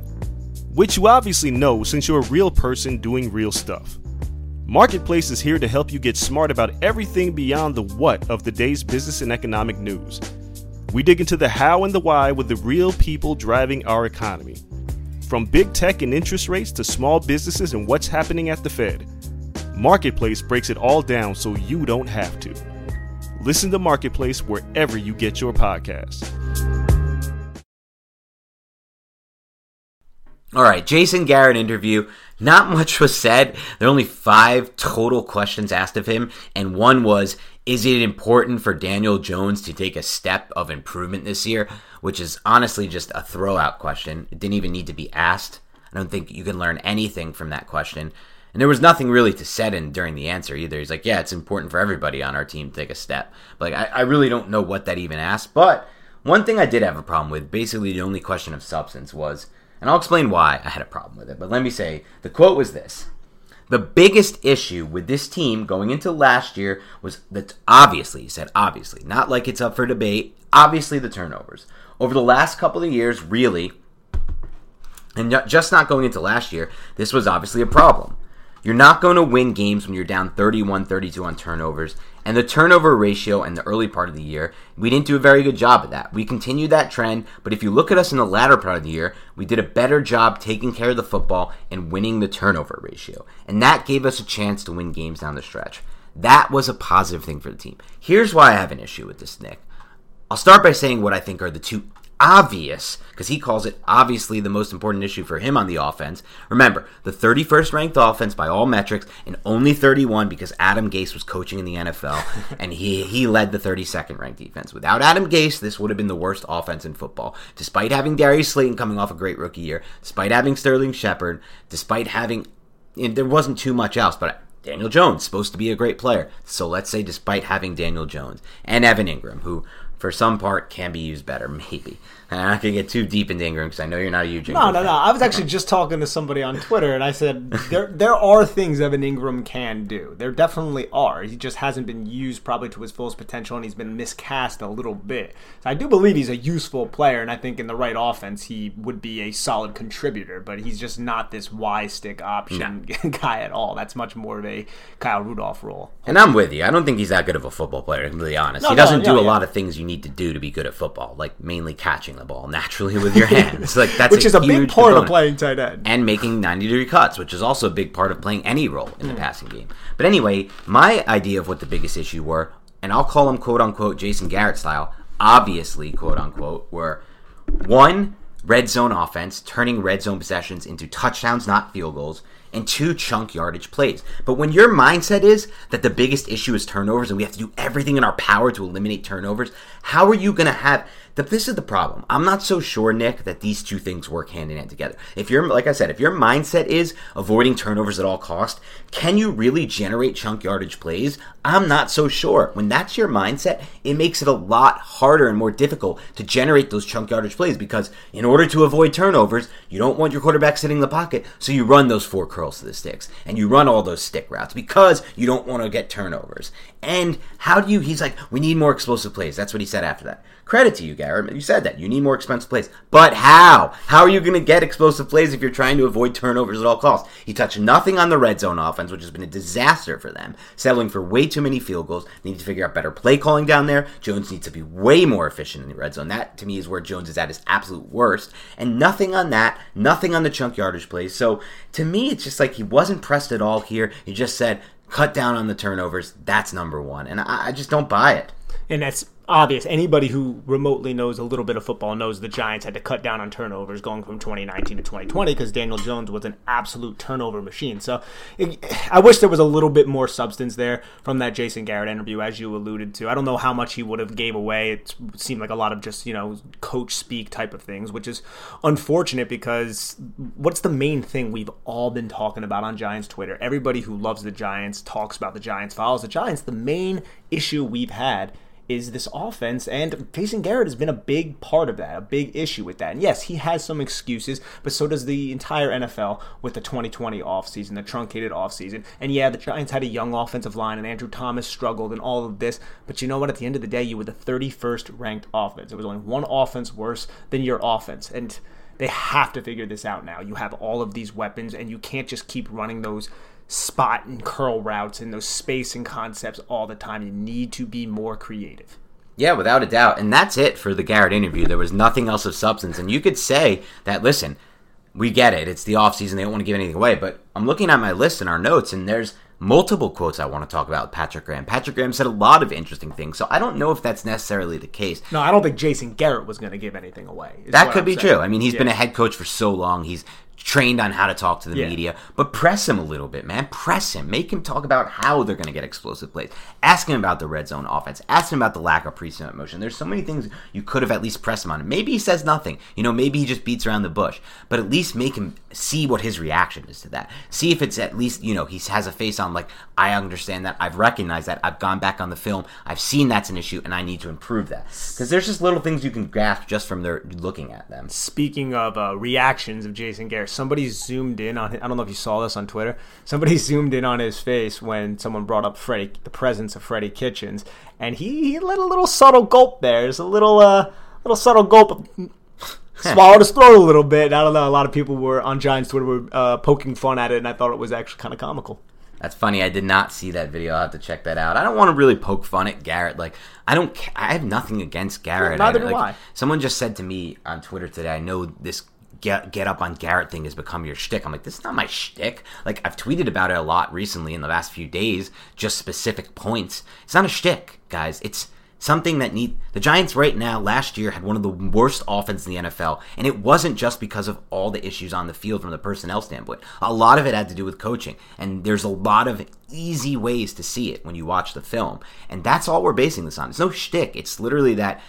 which you obviously know since you're a real person doing real stuff. Marketplace is here to help you get smart about everything beyond the what of the day's business and economic news. We dig into the how and the why with the real people driving our economy. From big tech and interest rates to small businesses and what's happening at the Fed, Marketplace breaks it all down so you don't have to. Listen to Marketplace wherever you get your podcasts. All right, Jason Garrett interview. Not much was said. There are only five total questions asked of him, and one was, is it important for Daniel Jones to take a step of improvement this year? Which is honestly just a throwout question. It didn't even need to be asked. I don't think you can learn anything from that question. And there was nothing really to set in during the answer either. He's like, yeah, it's important for everybody on our team to take a step. But like, I, I really don't know what that even asked. But one thing I did have a problem with, basically the only question of substance was, and I'll explain why I had a problem with it, but let me say, the quote was this. The biggest issue with this team going into last year was that, obviously, he said obviously, not like it's up for debate, obviously the turnovers. Over the last couple of years, really, and just not going into last year, this was obviously a problem. You're not going to win games when you're down thirty-one thirty-two on turnovers, and the turnover ratio in the early part of the year, we didn't do a very good job of that. We continued that trend, but if you look at us in the latter part of the year, we did a better job taking care of the football and winning the turnover ratio, and that gave us a chance to win games down the stretch. That was a positive thing for the team. Here's why I have an issue with this, Nick. I'll start by saying what I think are the two obvious, because he calls it obviously the most important issue for him on the offense. Remember, the thirty-first ranked offense by all metrics, and only thirty-one because Adam Gase was coaching in the N F L, and he, he led the thirty-second ranked defense. Without Adam Gase, this would have been the worst offense in football. Despite having Darius Slayton coming off a great rookie year, despite having Sterling Shepard, despite having, and there wasn't too much else, but Daniel Jones, supposed to be a great player. So let's say despite having Daniel Jones and Evan Engram, who for some part can be used better, maybe. And I'm not going to get too deep into Engram because I know you're not a huge Engram No, no, fan. no. I was actually just talking to somebody on Twitter, and I said there there are things Evan Engram can do. There definitely are. He just hasn't been used probably to his fullest potential, and he's been miscast a little bit. So I do believe he's a useful player, and I think in the right offense he would be a solid contributor, but he's just not this Y-stick option no. guy at all. That's much more of a Kyle Rudolph role. And I'm with you. I don't think he's that good of a football player, to be honest. No, he doesn't no, do yeah, a yeah. lot of things you need to do to be good at football, like mainly catching the ball naturally with your hands. Like that's which a is a big part component. Of playing tight end. And making ninety-degree cuts, which is also a big part of playing any role in mm. the passing game. But anyway, my idea of what the biggest issue were, and I'll call them quote-unquote Jason Garrett style, obviously quote-unquote, were one, red zone offense, turning red zone possessions into touchdowns, not field goals, and two chunk yardage plays. But when your mindset is that the biggest issue is turnovers and we have to do everything in our power to eliminate turnovers, how are you going to have... The, this is the problem. I'm not so sure, Nick, that these two things work hand in hand together. If you're, like I said, if your mindset is avoiding turnovers at all cost, can you really generate chunk yardage plays? I'm not so sure. When that's your mindset, it makes it a lot harder and more difficult to generate those chunk yardage plays because in order to avoid turnovers, you don't want your quarterback sitting in the pocket, so you run those four curls to the sticks and you run all those stick routes because you don't want to get turnovers. And how do you, he's like, we need more explosive plays. That's what he said after that. Credit to you, guys. You said that. You need more expensive plays. But how? How are you going to get explosive plays if you're trying to avoid turnovers at all costs? He touched nothing on the red zone offense, which has been a disaster for them, settling for way too many field goals. They need to figure out better play calling down there. Jones needs to be way more efficient in the red zone. That, to me, is where Jones is at his absolute worst. And nothing on that, nothing on the chunk yardage plays. So, to me, it's just like he wasn't pressed at all here. He just said, cut down on the turnovers. That's number one. And I, I just don't buy it. And that's obvious. Anybody who remotely knows a little bit of football knows the Giants had to cut down on turnovers going from twenty nineteen to twenty twenty because Daniel Jones was an absolute turnover machine. So it, I wish there was a little bit more substance there from that Jason Garrett interview, as you alluded to. I don't know how much he would have gave away. It seemed like a lot of just, you know, coach speak type of things, which is unfortunate because what's the main thing we've all been talking about on Giants Twitter? Everybody who loves the Giants talks about the Giants, follows the Giants. The main issue we've had is this offense, and Jason Garrett has been a big part of that, a big issue with that. And yes, he has some excuses, but so does the entire N F L with the twenty twenty offseason, the truncated offseason. And yeah, the Giants had a young offensive line, and Andrew Thomas struggled and all of this, but you know what? At the end of the day, you were the thirty-first ranked offense. It was only one offense worse than your offense, and they have to figure this out now. You have all of these weapons, and you can't just keep running those spot and curl routes and those spacing concepts all the time. You need to be more creative. Yeah, without a doubt. And that's it for the Garrett interview. There was nothing else of substance. And you could say that, listen, we get it. It's the offseason. They don't want to give anything away. But I'm looking at my list and our notes, and there's multiple quotes I want to talk about with Patrick Graham. Patrick Graham said a lot of interesting things, so I don't know if that's necessarily the case. No, I don't think Jason Garrett was going to give anything away. That could I'm be saying. True. I mean, he's yeah. been a head coach for so long. He's trained on how to talk to the yeah. media, but press him a little bit, man. Press him. Make him talk about how they're going to get explosive plays. Ask him about the red zone offense. Ask him about the lack of pre-snap motion. There's so many things you could have at least pressed him on. Maybe he says nothing. You know, maybe he just beats around the bush, but at least make him see what his reaction is to that. See if it's at least, you know, he has a face on like, I understand that. I've recognized that. I've gone back on the film. I've seen that's an issue, and I need to improve that. Because there's just little things you can grasp just from their looking at them. Speaking of uh, reactions of Jason Garrett, somebody zoomed in on him. I don't know if you saw this on Twitter. Somebody zoomed in on his face when someone brought up Freddie, the presence of Freddie Kitchens, and he, he let a little subtle gulp there. There's a little, uh, little subtle gulp. Of, swallowed his throat a little bit. I don't know. A lot of people were on Giants Twitter were uh, poking fun at it, and I thought it was actually kind of comical. That's funny. I did not see that video. I'll have to check that out. I don't want to really poke fun at Garrett. Like, I don't. I have nothing against Garrett. Well, neither do I. Like, someone just said to me on Twitter today, I know this Get, get up on Garrett thing has become your shtick. I'm like, this is not my shtick. Like, I've tweeted about it a lot recently in the last few days, just specific points. It's not a shtick, guys. It's something that need the Giants right now. Last year had one of the worst offense in the N F L, and it wasn't just because of all the issues on the field from the personnel standpoint. A lot of it had to do with coaching, and there's a lot of easy ways to see it when you watch the film, and that's all we're basing this on. It's no shtick. It's literally that.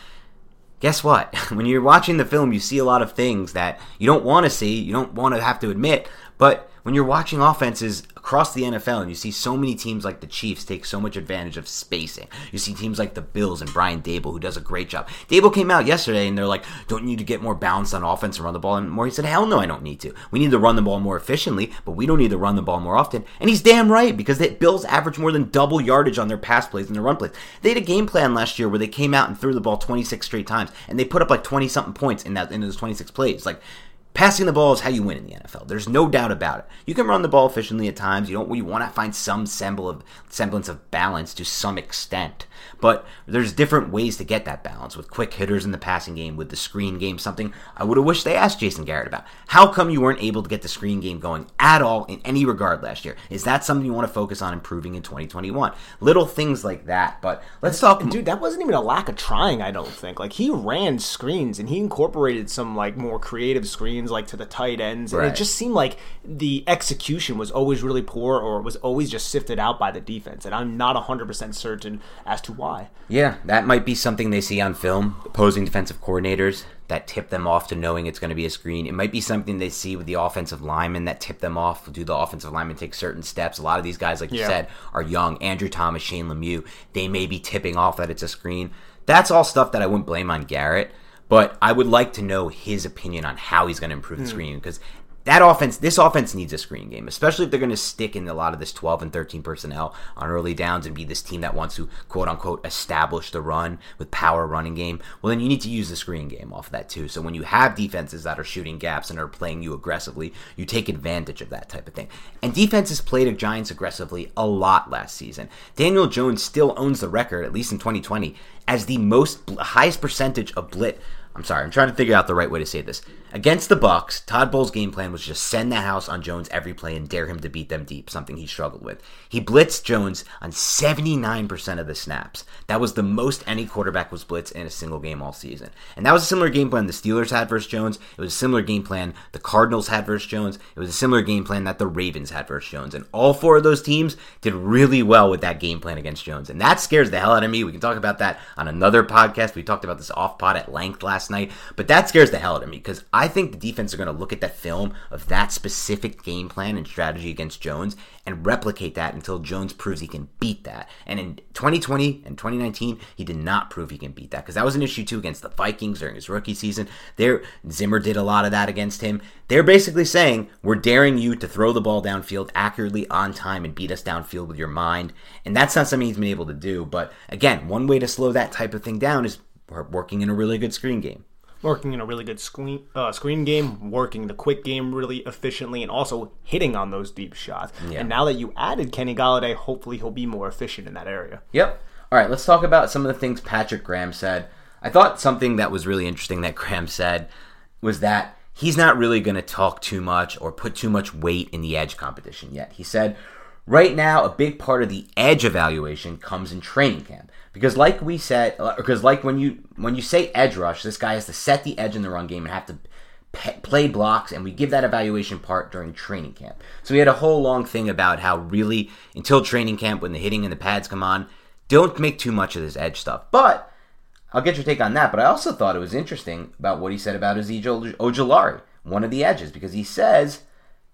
Guess what? When you're watching the film, you see a lot of things that you don't want to see, you don't want to have to admit, but when you're watching offenses across the N F L and you see so many teams like the Chiefs take so much advantage of spacing, you see teams like the Bills and Brian Dable, who does a great job. Dable came out yesterday and they're like, don't you need to get more balanced on offense and run the ball more? He said, hell no, I don't need to. We need to run the ball more efficiently, but we don't need to run the ball more often. And he's damn right, because the Bills average more than double yardage on their pass plays and their run plays. They had a game plan last year where they came out and threw the ball twenty-six straight times, and they put up like twenty-something points in that in those twenty-six plays. Like, passing the ball is how you win in the N F L. There's no doubt about it. You can run the ball efficiently at times. You don't. You want to find some semblance of, semblance of balance to some extent. But there's different ways to get that balance with quick hitters in the passing game, with the screen game, something I would have wished they asked Jason Garrett about. How come you weren't able to get the screen game going at all in any regard last year? Is that something you want to focus on improving in twenty twenty-one? Little things like that. But let's talk. Dude, that wasn't even a lack of trying, I don't think. Like, he ran screens, and he incorporated some like more creative screens, like to the tight ends, and right. It just seemed like the execution was always really poor, or was always just sifted out by the defense, and I'm not one hundred percent certain as to why. Yeah, that might be something they see on film, opposing defensive coordinators that tip them off to knowing it's going to be a screen. It might be something they see with the offensive linemen that tip them off. Do the offensive linemen take certain steps? A lot of these guys, like yeah. you said, are young. Andrew Thomas, Shane Lemieux, they may be tipping off that it's a screen. That's all stuff that I wouldn't blame on Garrett. But I would like to know his opinion on how he's going to improve the screen, because that offense, this offense needs a screen game, especially if they're going to stick in a lot of this twelve and thirteen personnel on early downs and be this team that wants to, quote-unquote, establish the run with power running game. Well, then you need to use the screen game off of that, too. So when you have defenses that are shooting gaps and are playing you aggressively, you take advantage of that type of thing. And defenses played the Giants aggressively a lot last season. Daniel Jones still owns the record, at least in twenty twenty, as the most highest percentage of blitz. I'm sorry, I'm trying to figure out the right way to say this. Against the Bucks, Todd Bowles' game plan was just send the house on Jones every play and dare him to beat them deep, something he struggled with. He blitzed Jones on seventy-nine percent of the snaps. That was the most any quarterback was blitzed in a single game all season. And that was a similar game plan the Steelers had versus Jones. It was a similar game plan the Cardinals had versus Jones. It was a similar game plan that the Ravens had versus Jones. And all four of those teams did really well with that game plan against Jones. And that scares the hell out of me. We can talk about that on another podcast. We talked about this off-pod at length last night. But that scares the hell out of me because I think the defense are going to look at that film of that specific game plan and strategy against Jones and replicate that until Jones proves he can beat that. And in twenty twenty and twenty nineteen, he did not prove he can beat that because that was an issue too against the Vikings during his rookie season. They're, Zimmer did a lot of that against him. They're basically saying, we're daring you to throw the ball downfield accurately on time and beat us downfield with your mind. And that's not something he's been able to do. But again, one way to slow that type of thing down is working in a really good screen game. Working in a really good screen uh, screen game, working the quick game really efficiently, and also hitting on those deep shots. Yeah. And now that you added Kenny Golladay, hopefully he'll be more efficient in that area. Yep. All right, let's talk about some of the things Patrick Graham said. I thought something that was really interesting that Graham said was that he's not really going to talk too much or put too much weight in the edge competition yet. He said, right now, a big part of the edge evaluation comes in training camp. Because like we said, because like when you when you say edge rush, this guy has to set the edge in the run game and have to pe- play blocks, and we give that evaluation part during training camp. So we had a whole long thing about how really, until training camp, when the hitting and the pads come on, don't make too much of this edge stuff. But I'll get your take on that. But I also thought it was interesting about what he said about Azeez Ojulari, one of the edges, because he says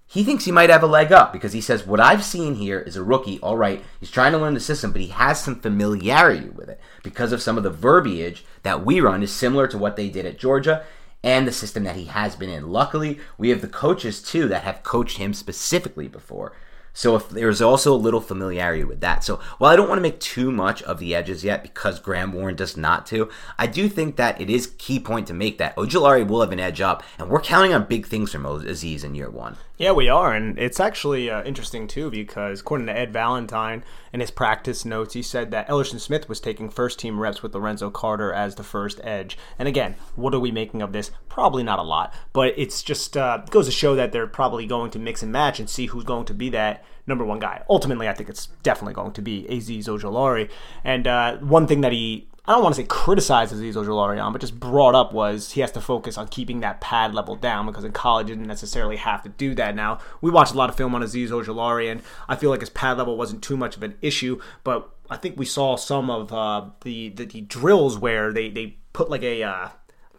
he thinks he might have a leg up because he says, what I've seen here is a rookie, all right, he's trying to learn the system, but he has some familiarity with it because of some of the verbiage that we run is similar to what they did at Georgia and the system that he has been in. Luckily, we have the coaches, too, that have coached him specifically before. So if there's also a little familiarity with that. So while I don't want to make too much of the edges yet because Graham warned us not to, I do think that it is key point to make that Ojulari will have an edge up, and we're counting on big things from Azeez in year one. Yeah, we are, and it's actually uh, interesting, too, because according to Ed Valentine in his practice notes, he said that Ellerson Smith was taking first-team reps with Lorenzo Carter as the first edge. And again, what are we making of this? Probably not a lot, but it's just uh, goes to show that they're probably going to mix and match and see who's going to be that number one guy. Ultimately, I think it's definitely going to be Azeez Ojulari. And uh, one thing that he, I don't want to say criticized Azeez Ojulari on, but just brought up was he has to focus on keeping that pad level down because in college he didn't necessarily have to do that. Now, we watched a lot of film on Azeez Ojulari, and I feel like his pad level wasn't too much of an issue, but I think we saw some of uh, the, the, the drills where they, they put like a... Uh,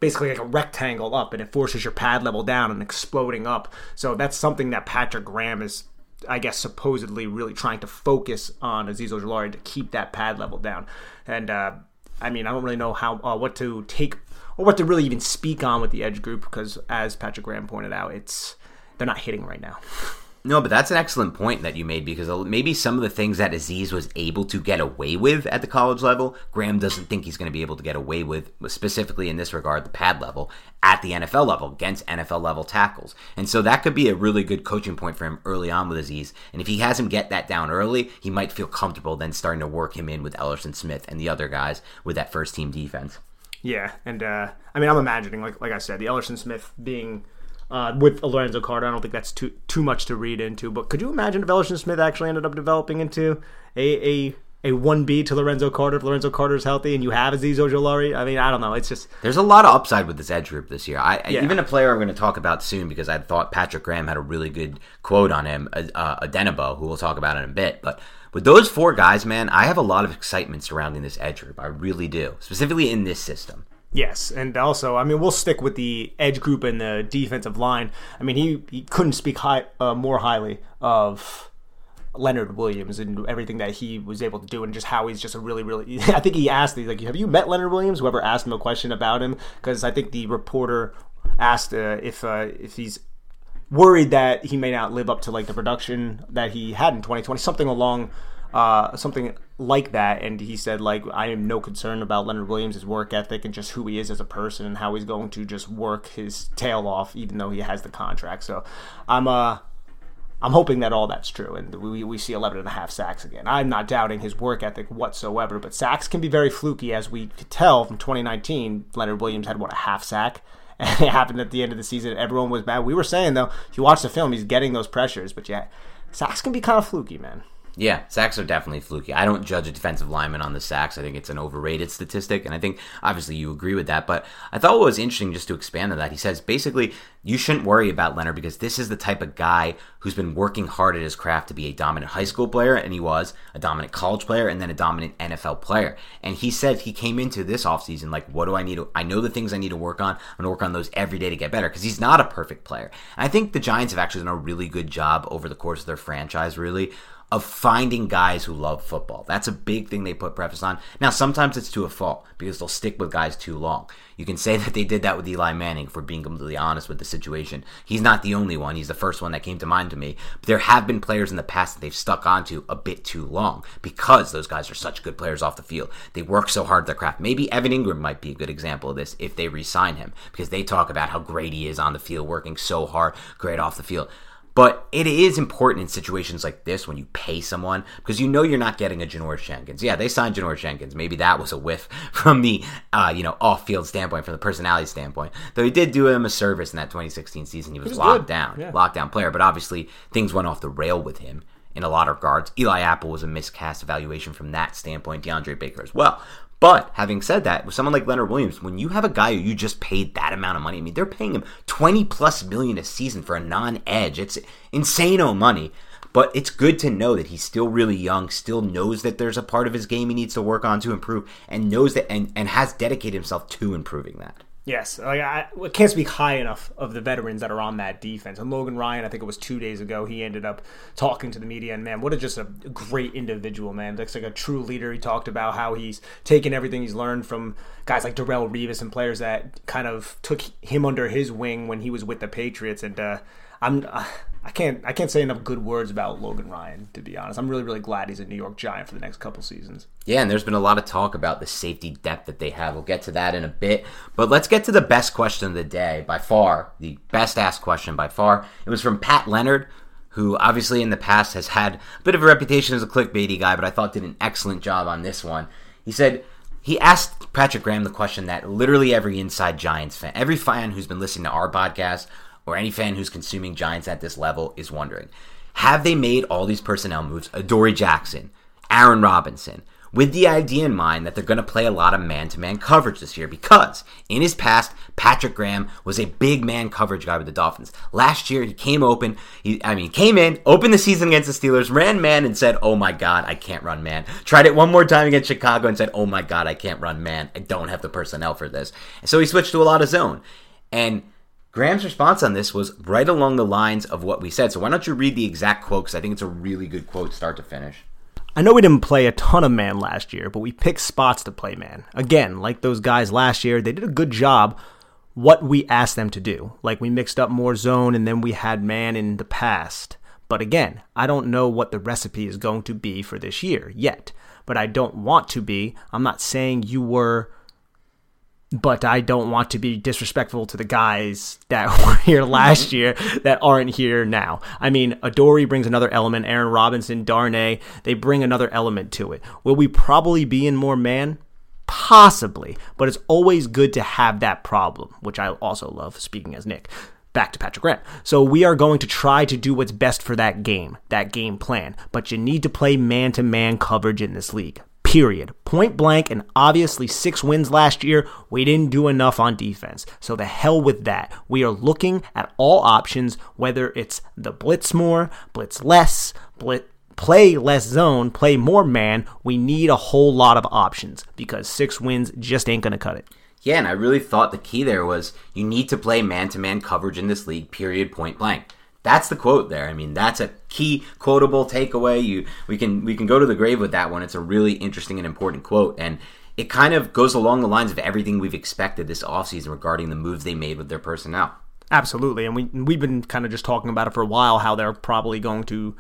basically like a rectangle up, and it forces your pad level down and exploding up. So that's something that Patrick Graham is, I guess, supposedly really trying to focus on Azeez Ojulari to keep that pad level down. And uh, I mean, I don't really know how uh, what to take or what to really even speak on with the edge group because, as Patrick Graham pointed out, it's they're not hitting right now. No, but that's an excellent point that you made because maybe some of the things that Azeez was able to get away with at the college level, Graham doesn't think he's going to be able to get away with, specifically in this regard, the pad level, at the N F L level, against N F L level tackles. And so that could be a really good coaching point for him early on with Azeez. And if he has him get that down early, he might feel comfortable then starting to work him in with Ellerson Smith and the other guys with that first team defense. Yeah, and uh, I mean, I'm imagining, like, like I said, the Ellerson Smith being... Uh, with Lorenzo Carter, I don't think that's too too much to read into. But could you imagine if Ellerson Smith actually ended up developing into a a, a one B to Lorenzo Carter if Lorenzo Carter's healthy and you have Azeez Ojulari? I mean, I don't know. It's just there's a lot of upside with this edge group this year. I yeah. Even a player I'm going to talk about soon because I thought Patrick Graham had a really good quote on him, uh, Odenigbo, who we'll talk about in a bit, but. With those four guys, man, I have a lot of excitement surrounding this edge group. I really do, specifically in this system. Yes, and also, I mean, we'll stick with the edge group and the defensive line. I mean, he, he couldn't speak high, uh, more highly of Leonard Williams and everything that he was able to do and just how he's just a really, really... I think he asked, he's like, have you met Leonard Williams? Whoever asked him a question about him, because I think the reporter asked uh, if uh, if he's... worried that he may not live up to like the production that he had in twenty twenty, something along, uh, something like that. And he said, like, I am no concern about Leonard Williams' work ethic and just who he is as a person and how he's going to just work his tail off, even though he has the contract. So I'm, uh, I'm hoping that all that's true. And we, we see eleven and a half sacks again. I'm not doubting his work ethic whatsoever, but sacks can be very fluky. As we could tell from twenty nineteen, Leonard Williams had what, a half sack. and it happened at the end of the season. Everyone was mad. We were saying, though, if you watch the film, he's getting those pressures, but yeah, sacks can be kind of fluky, man. Yeah, sacks are definitely fluky. I don't judge a defensive lineman on the sacks. I think it's an overrated statistic, and I think, obviously, you agree with that. But I thought what was interesting, just to expand on that, he says, basically, you shouldn't worry about Leonard because this is the type of guy who's been working hard at his craft to be a dominant high school player, and he was a dominant college player and then a dominant N F L player. And he said he came into this offseason like, what do I need to, I know the things I need to work on. I'm going to work on those every day to get better because he's not a perfect player. And I think the Giants have actually done a really good job over the course of their franchise, really, of finding guys who love football. That's a big thing they put preface on. Now, sometimes it's to a fault because they'll stick with guys too long. You can say that they did that with Eli Manning, if we're being completely honest with the situation. He's not the only one. He's the first one that came to mind to me. But there have been players in the past that they've stuck onto a bit too long because those guys are such good players off the field. They work so hard at their craft. Maybe Evan Engram might be a good example of this if they re-sign him because they talk about how great he is on the field, working so hard, great off the field. But it is important in situations like this when you pay someone because you know you're not getting a Janoris Jenkins. Yeah, they signed Janoris Jenkins. Maybe that was a whiff from the uh, you know off-field standpoint, from the personality standpoint. Though he did do him a service in that twenty sixteen season. He was, was locked good. down, yeah. locked down player. But obviously things went off the rail with him in a lot of regards. Eli Apple was a miscast evaluation from that standpoint. DeAndre Baker as well. But having said that, with someone like Leonard Williams, when you have a guy who you just paid that amount of money, I mean, they're paying him twenty plus million a season for a non-edge. It's insane money. But it's good to know that he's still really young, still knows that there's a part of his game he needs to work on to improve, and knows that and, and has dedicated himself to improving that. Yes, like I can't speak high enough of the veterans that are on that defense. And Logan Ryan, I think it was two days ago, he ended up talking to the media, and man, what a just a great individual, man. Looks like a true leader. He talked about how he's taken everything he's learned from guys like Darrelle Revis and players that kind of took him under his wing when he was with the Patriots. And uh, I'm uh, I can't I can't say enough good words about Logan Ryan, to be honest. I'm really really glad he's a New York Giant for the next couple seasons. Yeah, and there's been a lot of talk about the safety depth that they have. We'll get to that in a bit. But let's get to the best question of the day, by far. The best asked question, by far. It was from Pat Leonard, who obviously in the past has had a bit of a reputation as a clickbaity guy, but I thought did an excellent job on this one. He said, he asked Patrick Graham the question that literally every inside Giants fan, every fan who's been listening to our podcast, or any fan who's consuming Giants at this level, is wondering. Have they made all these personnel moves, Adoree Jackson, Aaron Robinson, with the idea in mind that they're going to play a lot of man-to-man coverage this year? Because in his past, Patrick Graham was a big man coverage guy with the Dolphins. Last year, he came open. He, I mean, came in, opened the season against the Steelers, ran man and said, oh my God, I can't run man. Tried it one more time against Chicago and said, oh my God, I can't run man. I don't have the personnel for this. And so he switched to a lot of zone. And Graham's response on this was right along the lines of what we said. So why don't you read the exact quote, because I think it's a really good quote start to finish. I know we didn't play a ton of man last year, but we picked spots to play man. Again, like those guys last year, they did a good job what we asked them to do. Like we mixed up more zone and then we had man in the past. But again, I don't know what the recipe is going to be for this year yet. But I don't want to be. I'm not saying you were... But I don't want to be disrespectful to the guys that were here last year that aren't here now. I mean, Adoree brings another element. Aaron Robinson, Darnay, they bring another element to it. Will we probably be in more man? Possibly. But it's always good to have that problem, which I also love, speaking as Nick. Back to Patrick Graham. So we are going to try to do what's best for that game, that game plan. But you need to play man-to-man coverage in this league. Period. Point blank, and obviously six wins last year, we didn't do enough on defense. So the hell with that. We are looking at all options, whether it's the blitz more, blitz less, blitz, play less zone, play more man. We need a whole lot of options because six wins just ain't going to cut it. Yeah, and I really thought the key there was you need to play man-to-man coverage in this league, period, point blank. That's the quote there. I mean, that's a key quotable takeaway. You, we can we can go to the grave with that one. It's a really interesting and important quote, and it kind of goes along the lines of everything we've expected this offseason regarding the moves they made with their personnel. Absolutely, and we we've been kind of just talking about it for a while, how they're probably going to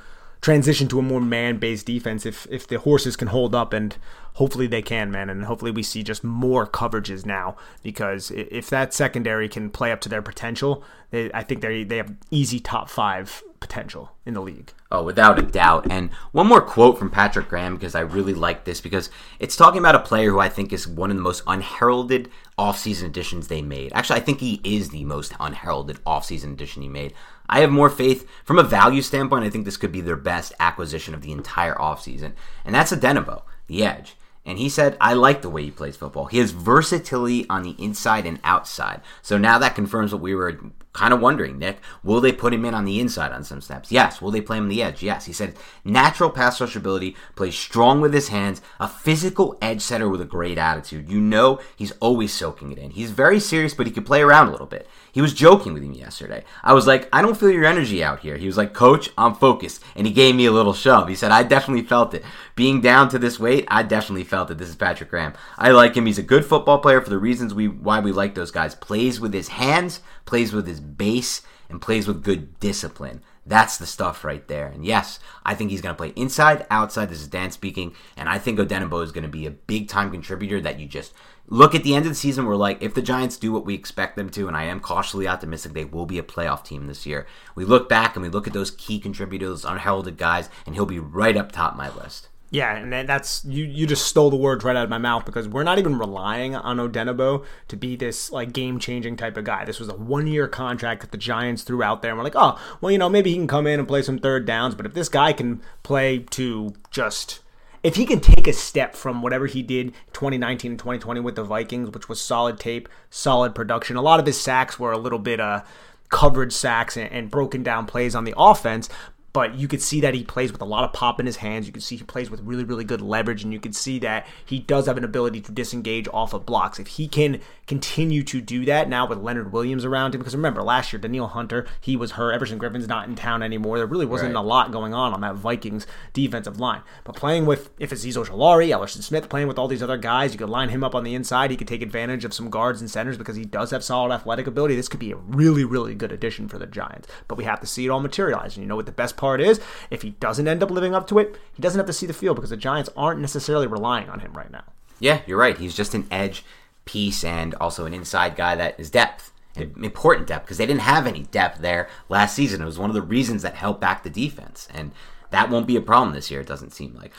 transition to a more man-based defense if if the horses can hold up, and hopefully they can, man. And hopefully we see just more coverages now, because if that secondary can play up to their potential, they, I think they they have easy top five potential in the league. Oh, without a doubt. And one more quote from Patrick Graham, because I really like this, because it's talking about a player who I think is one of the most unheralded offseason additions they made. Actually, I think he is the most unheralded offseason addition he made. I have more faith from a value standpoint. I think this could be their best acquisition of the entire offseason. And that's Odenigbo, the edge. And he said, I like the way he plays football. He has versatility on the inside and outside. So now that confirms what we were kind of wondering, Nick. Will they put him in on the inside on some snaps? Yes. Will they play him on the edge? Yes. He said, natural pass rush ability, plays strong with his hands, a physical edge setter with a great attitude. You know he's always soaking it in. He's very serious, but he could play around a little bit. He was joking with me yesterday. I was like, I don't feel your energy out here. He was like, Coach, I'm focused. And he gave me a little shove. He said, I definitely felt it. Being down to this weight, I definitely felt it. This is Patrick Graham. I like him. He's a good football player for the reasons we why we like those guys. Plays with his hands, plays with his base, and plays with good discipline. That's the stuff right there. And yes, I think he's going to play inside, outside. This is Dan speaking. And I think Odenigbo is going to be a big-time contributor that you just look at the end of the season. We're like, if the Giants do what we expect them to, and I am cautiously optimistic, they will be a playoff team this year. We look back and we look at those key contributors, unheralded guys, and he'll be right up top of my list. Yeah, and that's you, you just stole the words right out of my mouth, because we're not even relying on Odenigbo to be this like game-changing type of guy. This was a one-year contract that the Giants threw out there, and we're like, oh, well, you know, maybe he can come in and play some third downs, but if this guy can play to just... If he can take a step from whatever he did twenty nineteen and twenty twenty with the Vikings, which was solid tape, solid production, a lot of his sacks were a little bit uh, coverage sacks and, and broken down plays on the offense. But you could see that he plays with a lot of pop in his hands. You can see he plays with really, really good leverage. And you can see that he does have an ability to disengage off of blocks. If he can continue to do that now with Leonard Williams around him, because remember, last year, Danielle Hunter, he was hurt. Everson Griffin's not in town anymore. There really wasn't right. a lot going on on that Vikings defensive line. But playing with, if it's Azeez Ojulari, Ellerson Smith, playing with all these other guys, you could line him up on the inside. He could take advantage of some guards and centers because he does have solid athletic ability. This could be a really, really good addition for the Giants. But we have to see it all materialize. And you know what the best part part is, if he doesn't end up living up to it, he doesn't have to see the field, because the Giants aren't necessarily relying on him right now. Yeah, you're right. He's just an edge piece and also an inside guy that is depth. Important depth, because they didn't have any depth there last season. It was one of the reasons that held back the defense, and that won't be a problem this year, it doesn't seem like.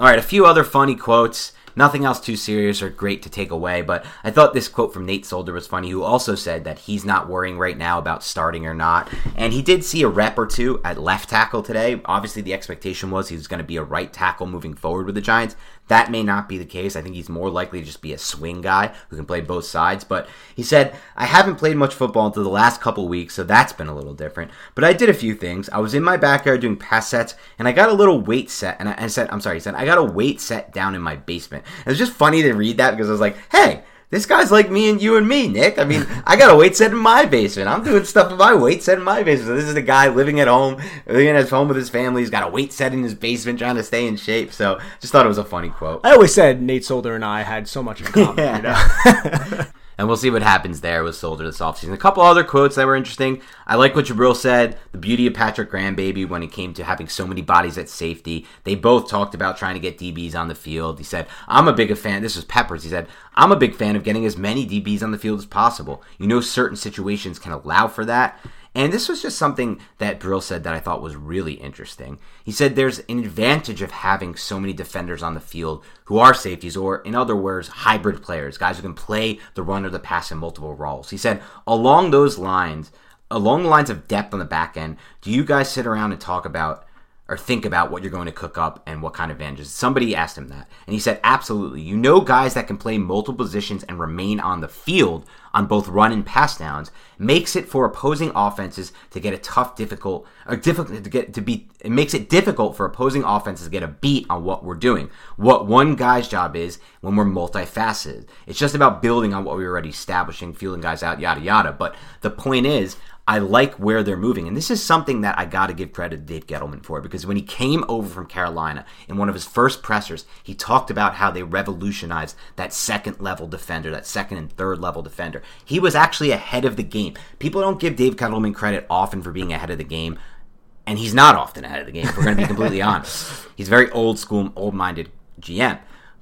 All right, a few other funny quotes. Nothing else too serious or great to take away, but I thought this quote from Nate Solder was funny, who also said that he's not worrying right now about starting or not. And he did see a rep or two at left tackle today. Obviously, the expectation was he was going to be a right tackle moving forward with the Giants. That may not be the case. I think he's more likely to just be a swing guy who can play both sides. But he said, I haven't played much football until the last couple weeks, so that's been a little different. But I did a few things. I was in my backyard doing pass sets, and I got a little weight set. And I, I said, I'm sorry, he said, I got a weight set down in my basement. It was just funny to read that, because I was like, hey, this guy's like me and you and me, Nick. I mean, I got a weight set in my basement. I'm doing stuff with my weight set in my basement. So this is a guy living at home, living at his home with his family. He's got a weight set in his basement trying to stay in shape. So just thought it was a funny quote. I always said Nate Solder and I had so much in common, yeah. you know? And we'll see what happens there with Solder this offseason. A couple other quotes that were interesting. I like what Jubil said, the beauty of Patrick Graham, baby, when it came to having so many bodies at safety. They both talked about trying to get D Bs on the field. He said, I'm a big fan, this was Peppers, he said, I'm a big fan of getting as many D Bs on the field as possible. You know certain situations can allow for that. And this was just something that Brill said that I thought was really interesting. He said there's an advantage of having so many defenders on the field who are safeties, or in other words, hybrid players, guys who can play the run or the pass in multiple roles. He said along those lines, along the lines of depth on the back end, do you guys sit around and talk about or think about what you're going to cook up and what kind of advantages? Somebody asked him that, and he said, absolutely. You know guys that can play multiple positions and remain on the field on both run and pass downs makes it for opposing offenses to get a tough, difficult, or difficult to get to be. It makes it difficult for opposing offenses to get a beat on what we're doing, what one guy's job is when we're multifaceted. It's just about building on what we're already establishing, feeling guys out, yada, yada. But the point is, I like where they're moving. And this is something that I got to give credit to Dave Gettleman for, because when he came over from Carolina in one of his first pressers, he talked about how they revolutionized that second level defender, that second and third level defender. He was actually ahead of the game. People don't give Dave Gettleman credit often for being ahead of the game. and he's not often ahead of the game, if we're going to be completely honest. He's very old school, old-minded G M.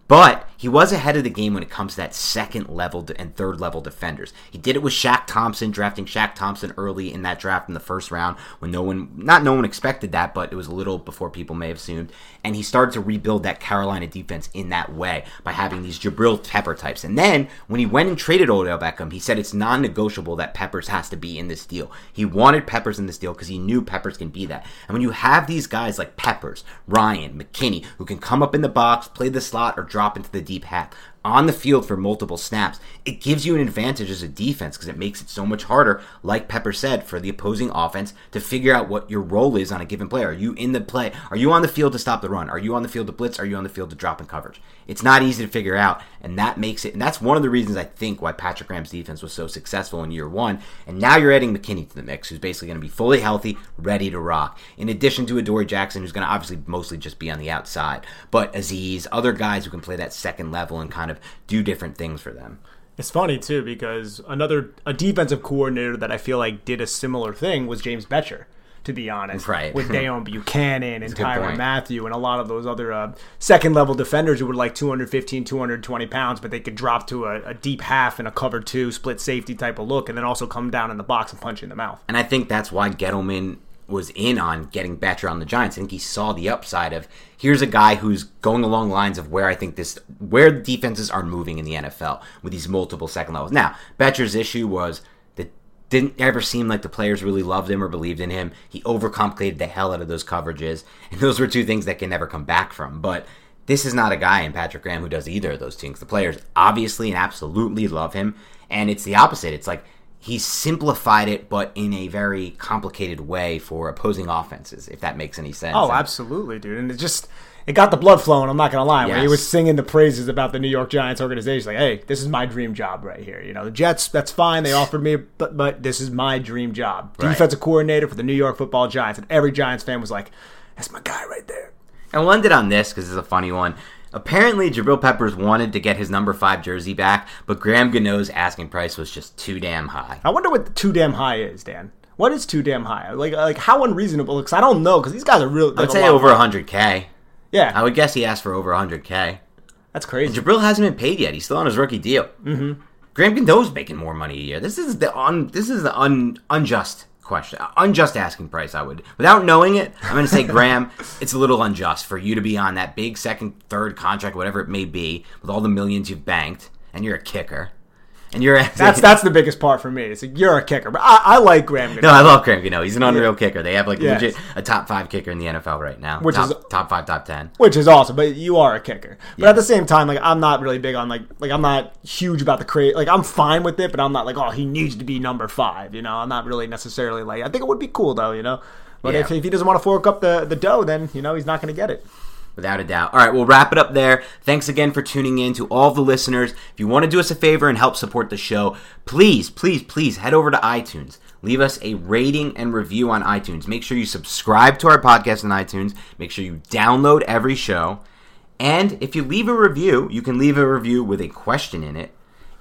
But he was ahead of the game when it comes to that second level and third level defenders. He did it with Shaq Thompson, drafting Shaq Thompson early in that draft in the first round when no one, not no one expected that, but it was a little before people may have assumed. And he started to rebuild that Carolina defense in that way by having these Jubil Pepper types. And then when he went and traded Odell Beckham, he said it's non-negotiable that Peppers has to be in this deal. He wanted Peppers in this deal because he knew Peppers can be that. And when you have these guys like Peppers, Ryan, McKinney, who can come up in the box, play the slot, or drop into the deep half on the field for multiple snaps, it gives you an advantage as a defense because it makes it so much harder, like Pepper said, for the opposing offense to figure out what your role is on a given play. Are you in the play? Are you on the field to stop the run? Are you on the field to blitz? Are you on the field to drop in coverage? It's not easy to figure out, and that makes it, and that's one of the reasons I think why Patrick Graham's defense was so successful in year one, and now you're adding McKinney to the mix, who's basically going to be fully healthy, ready to rock, in addition to Adoree Jackson, who's going to obviously mostly just be on the outside, but Azeez, other guys who can play that second level and kind of of do different things for them. It's funny too, because another a defensive coordinator that I feel like did a similar thing was James Betcher, to be honest, right? With Dayon Buchanan and Tyrann Mathieu and a lot of those other uh, second level defenders who were like two fifteen, two twenty pounds, but they could drop to a, a deep half and a cover two split safety type of look, and then also come down in the box and punch you in the mouth. And I think that's why Gettleman was in on getting Betcher on the Giants. I think he saw the upside of, here's a guy who's going along lines of where I think this, where the defenses are moving in the N F L with these multiple second levels. Now, Betcher's issue was that didn't ever seem like the players really loved him or believed in him. He overcomplicated the hell out of those coverages, and those were two things that can never come back from. But this is not a guy in Patrick Graham who does either of those things. The players obviously and absolutely love him, and it's the opposite. It's like, he simplified it, but in a very complicated way for opposing offenses, if that makes any sense. Oh, absolutely, dude. And it just, it got the blood flowing, I'm not going to lie. Yes. When he was singing the praises about the New York Giants organization, like, hey, this is my dream job right here. You know, the Jets, that's fine, they offered me, but, but this is my dream job. Right. Defensive coordinator for the New York football Giants. And every Giants fan was like, that's my guy right there. And we'll end it on this, because it's a funny one. Apparently, Jubil Peppers wanted to get his number five jersey back, but Graham Gano's asking price was just too damn high. I wonder what too damn high is, Dan. What is too damn high? Like, like how unreasonable? Because I don't know, because these guys are really... I'd say over one hundred K. Yeah. I would guess he asked for over one hundred K. That's crazy. And Jubil hasn't been paid yet. He's still on his rookie deal. Mm-hmm. Graham Gano's making more money a year. This is the un, This is the un, unjust question. Unjust asking price, I would. Without knowing it, I'm going to say, Graham, it's a little unjust for you to be on that big second, third contract, whatever it may be, with all the millions you've banked, and you're a kicker. And you're That's that's the biggest part for me. It's like, you're a kicker. But I, I like Graham Gano. No, I love Graham Gano. He's an unreal yeah. kicker. They have like yes. legit a top five kicker in the N F L right now. Which top, is top five, top ten. Which is awesome, but you are a kicker. But yeah. at the same time, like I'm not really big on like like I'm not huge about the cra like I'm fine with it, but I'm not like, oh, he needs to be number five, you know. I'm not really necessarily like I think it would be cool though, you know. But yeah. if if he doesn't want to fork up the, the dough, then you know he's not gonna get it. Without a doubt. All right, we'll wrap it up there. Thanks again for tuning in to all the listeners. If you want to do us a favor and help support the show, please, please, please head over to iTunes. Leave us a rating and review on iTunes. Make sure you subscribe to our podcast on iTunes. Make sure you download every show. And if you leave a review, you can leave a review with a question in it,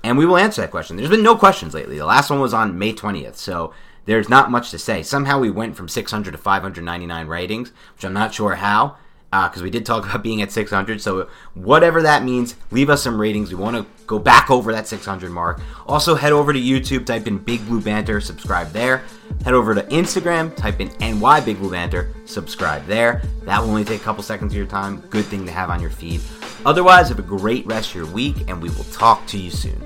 and we will answer that question. There's been no questions lately. The last one was on May twentieth, so there's not much to say. Somehow we went from six hundred to five hundred ninety-nine ratings, which I'm not sure how. Because uh, we did talk about being at six hundred, so whatever that means, leave us some ratings. We want to go back over that six hundred mark. Also, head over to YouTube, type in Big Blue Banter, subscribe there. Head over to Instagram, type in N Y Big Blue Banter, subscribe there. That will only take a couple seconds of your time. Good thing to have on your feed. Otherwise, have a great rest of your week, and we will talk to you soon.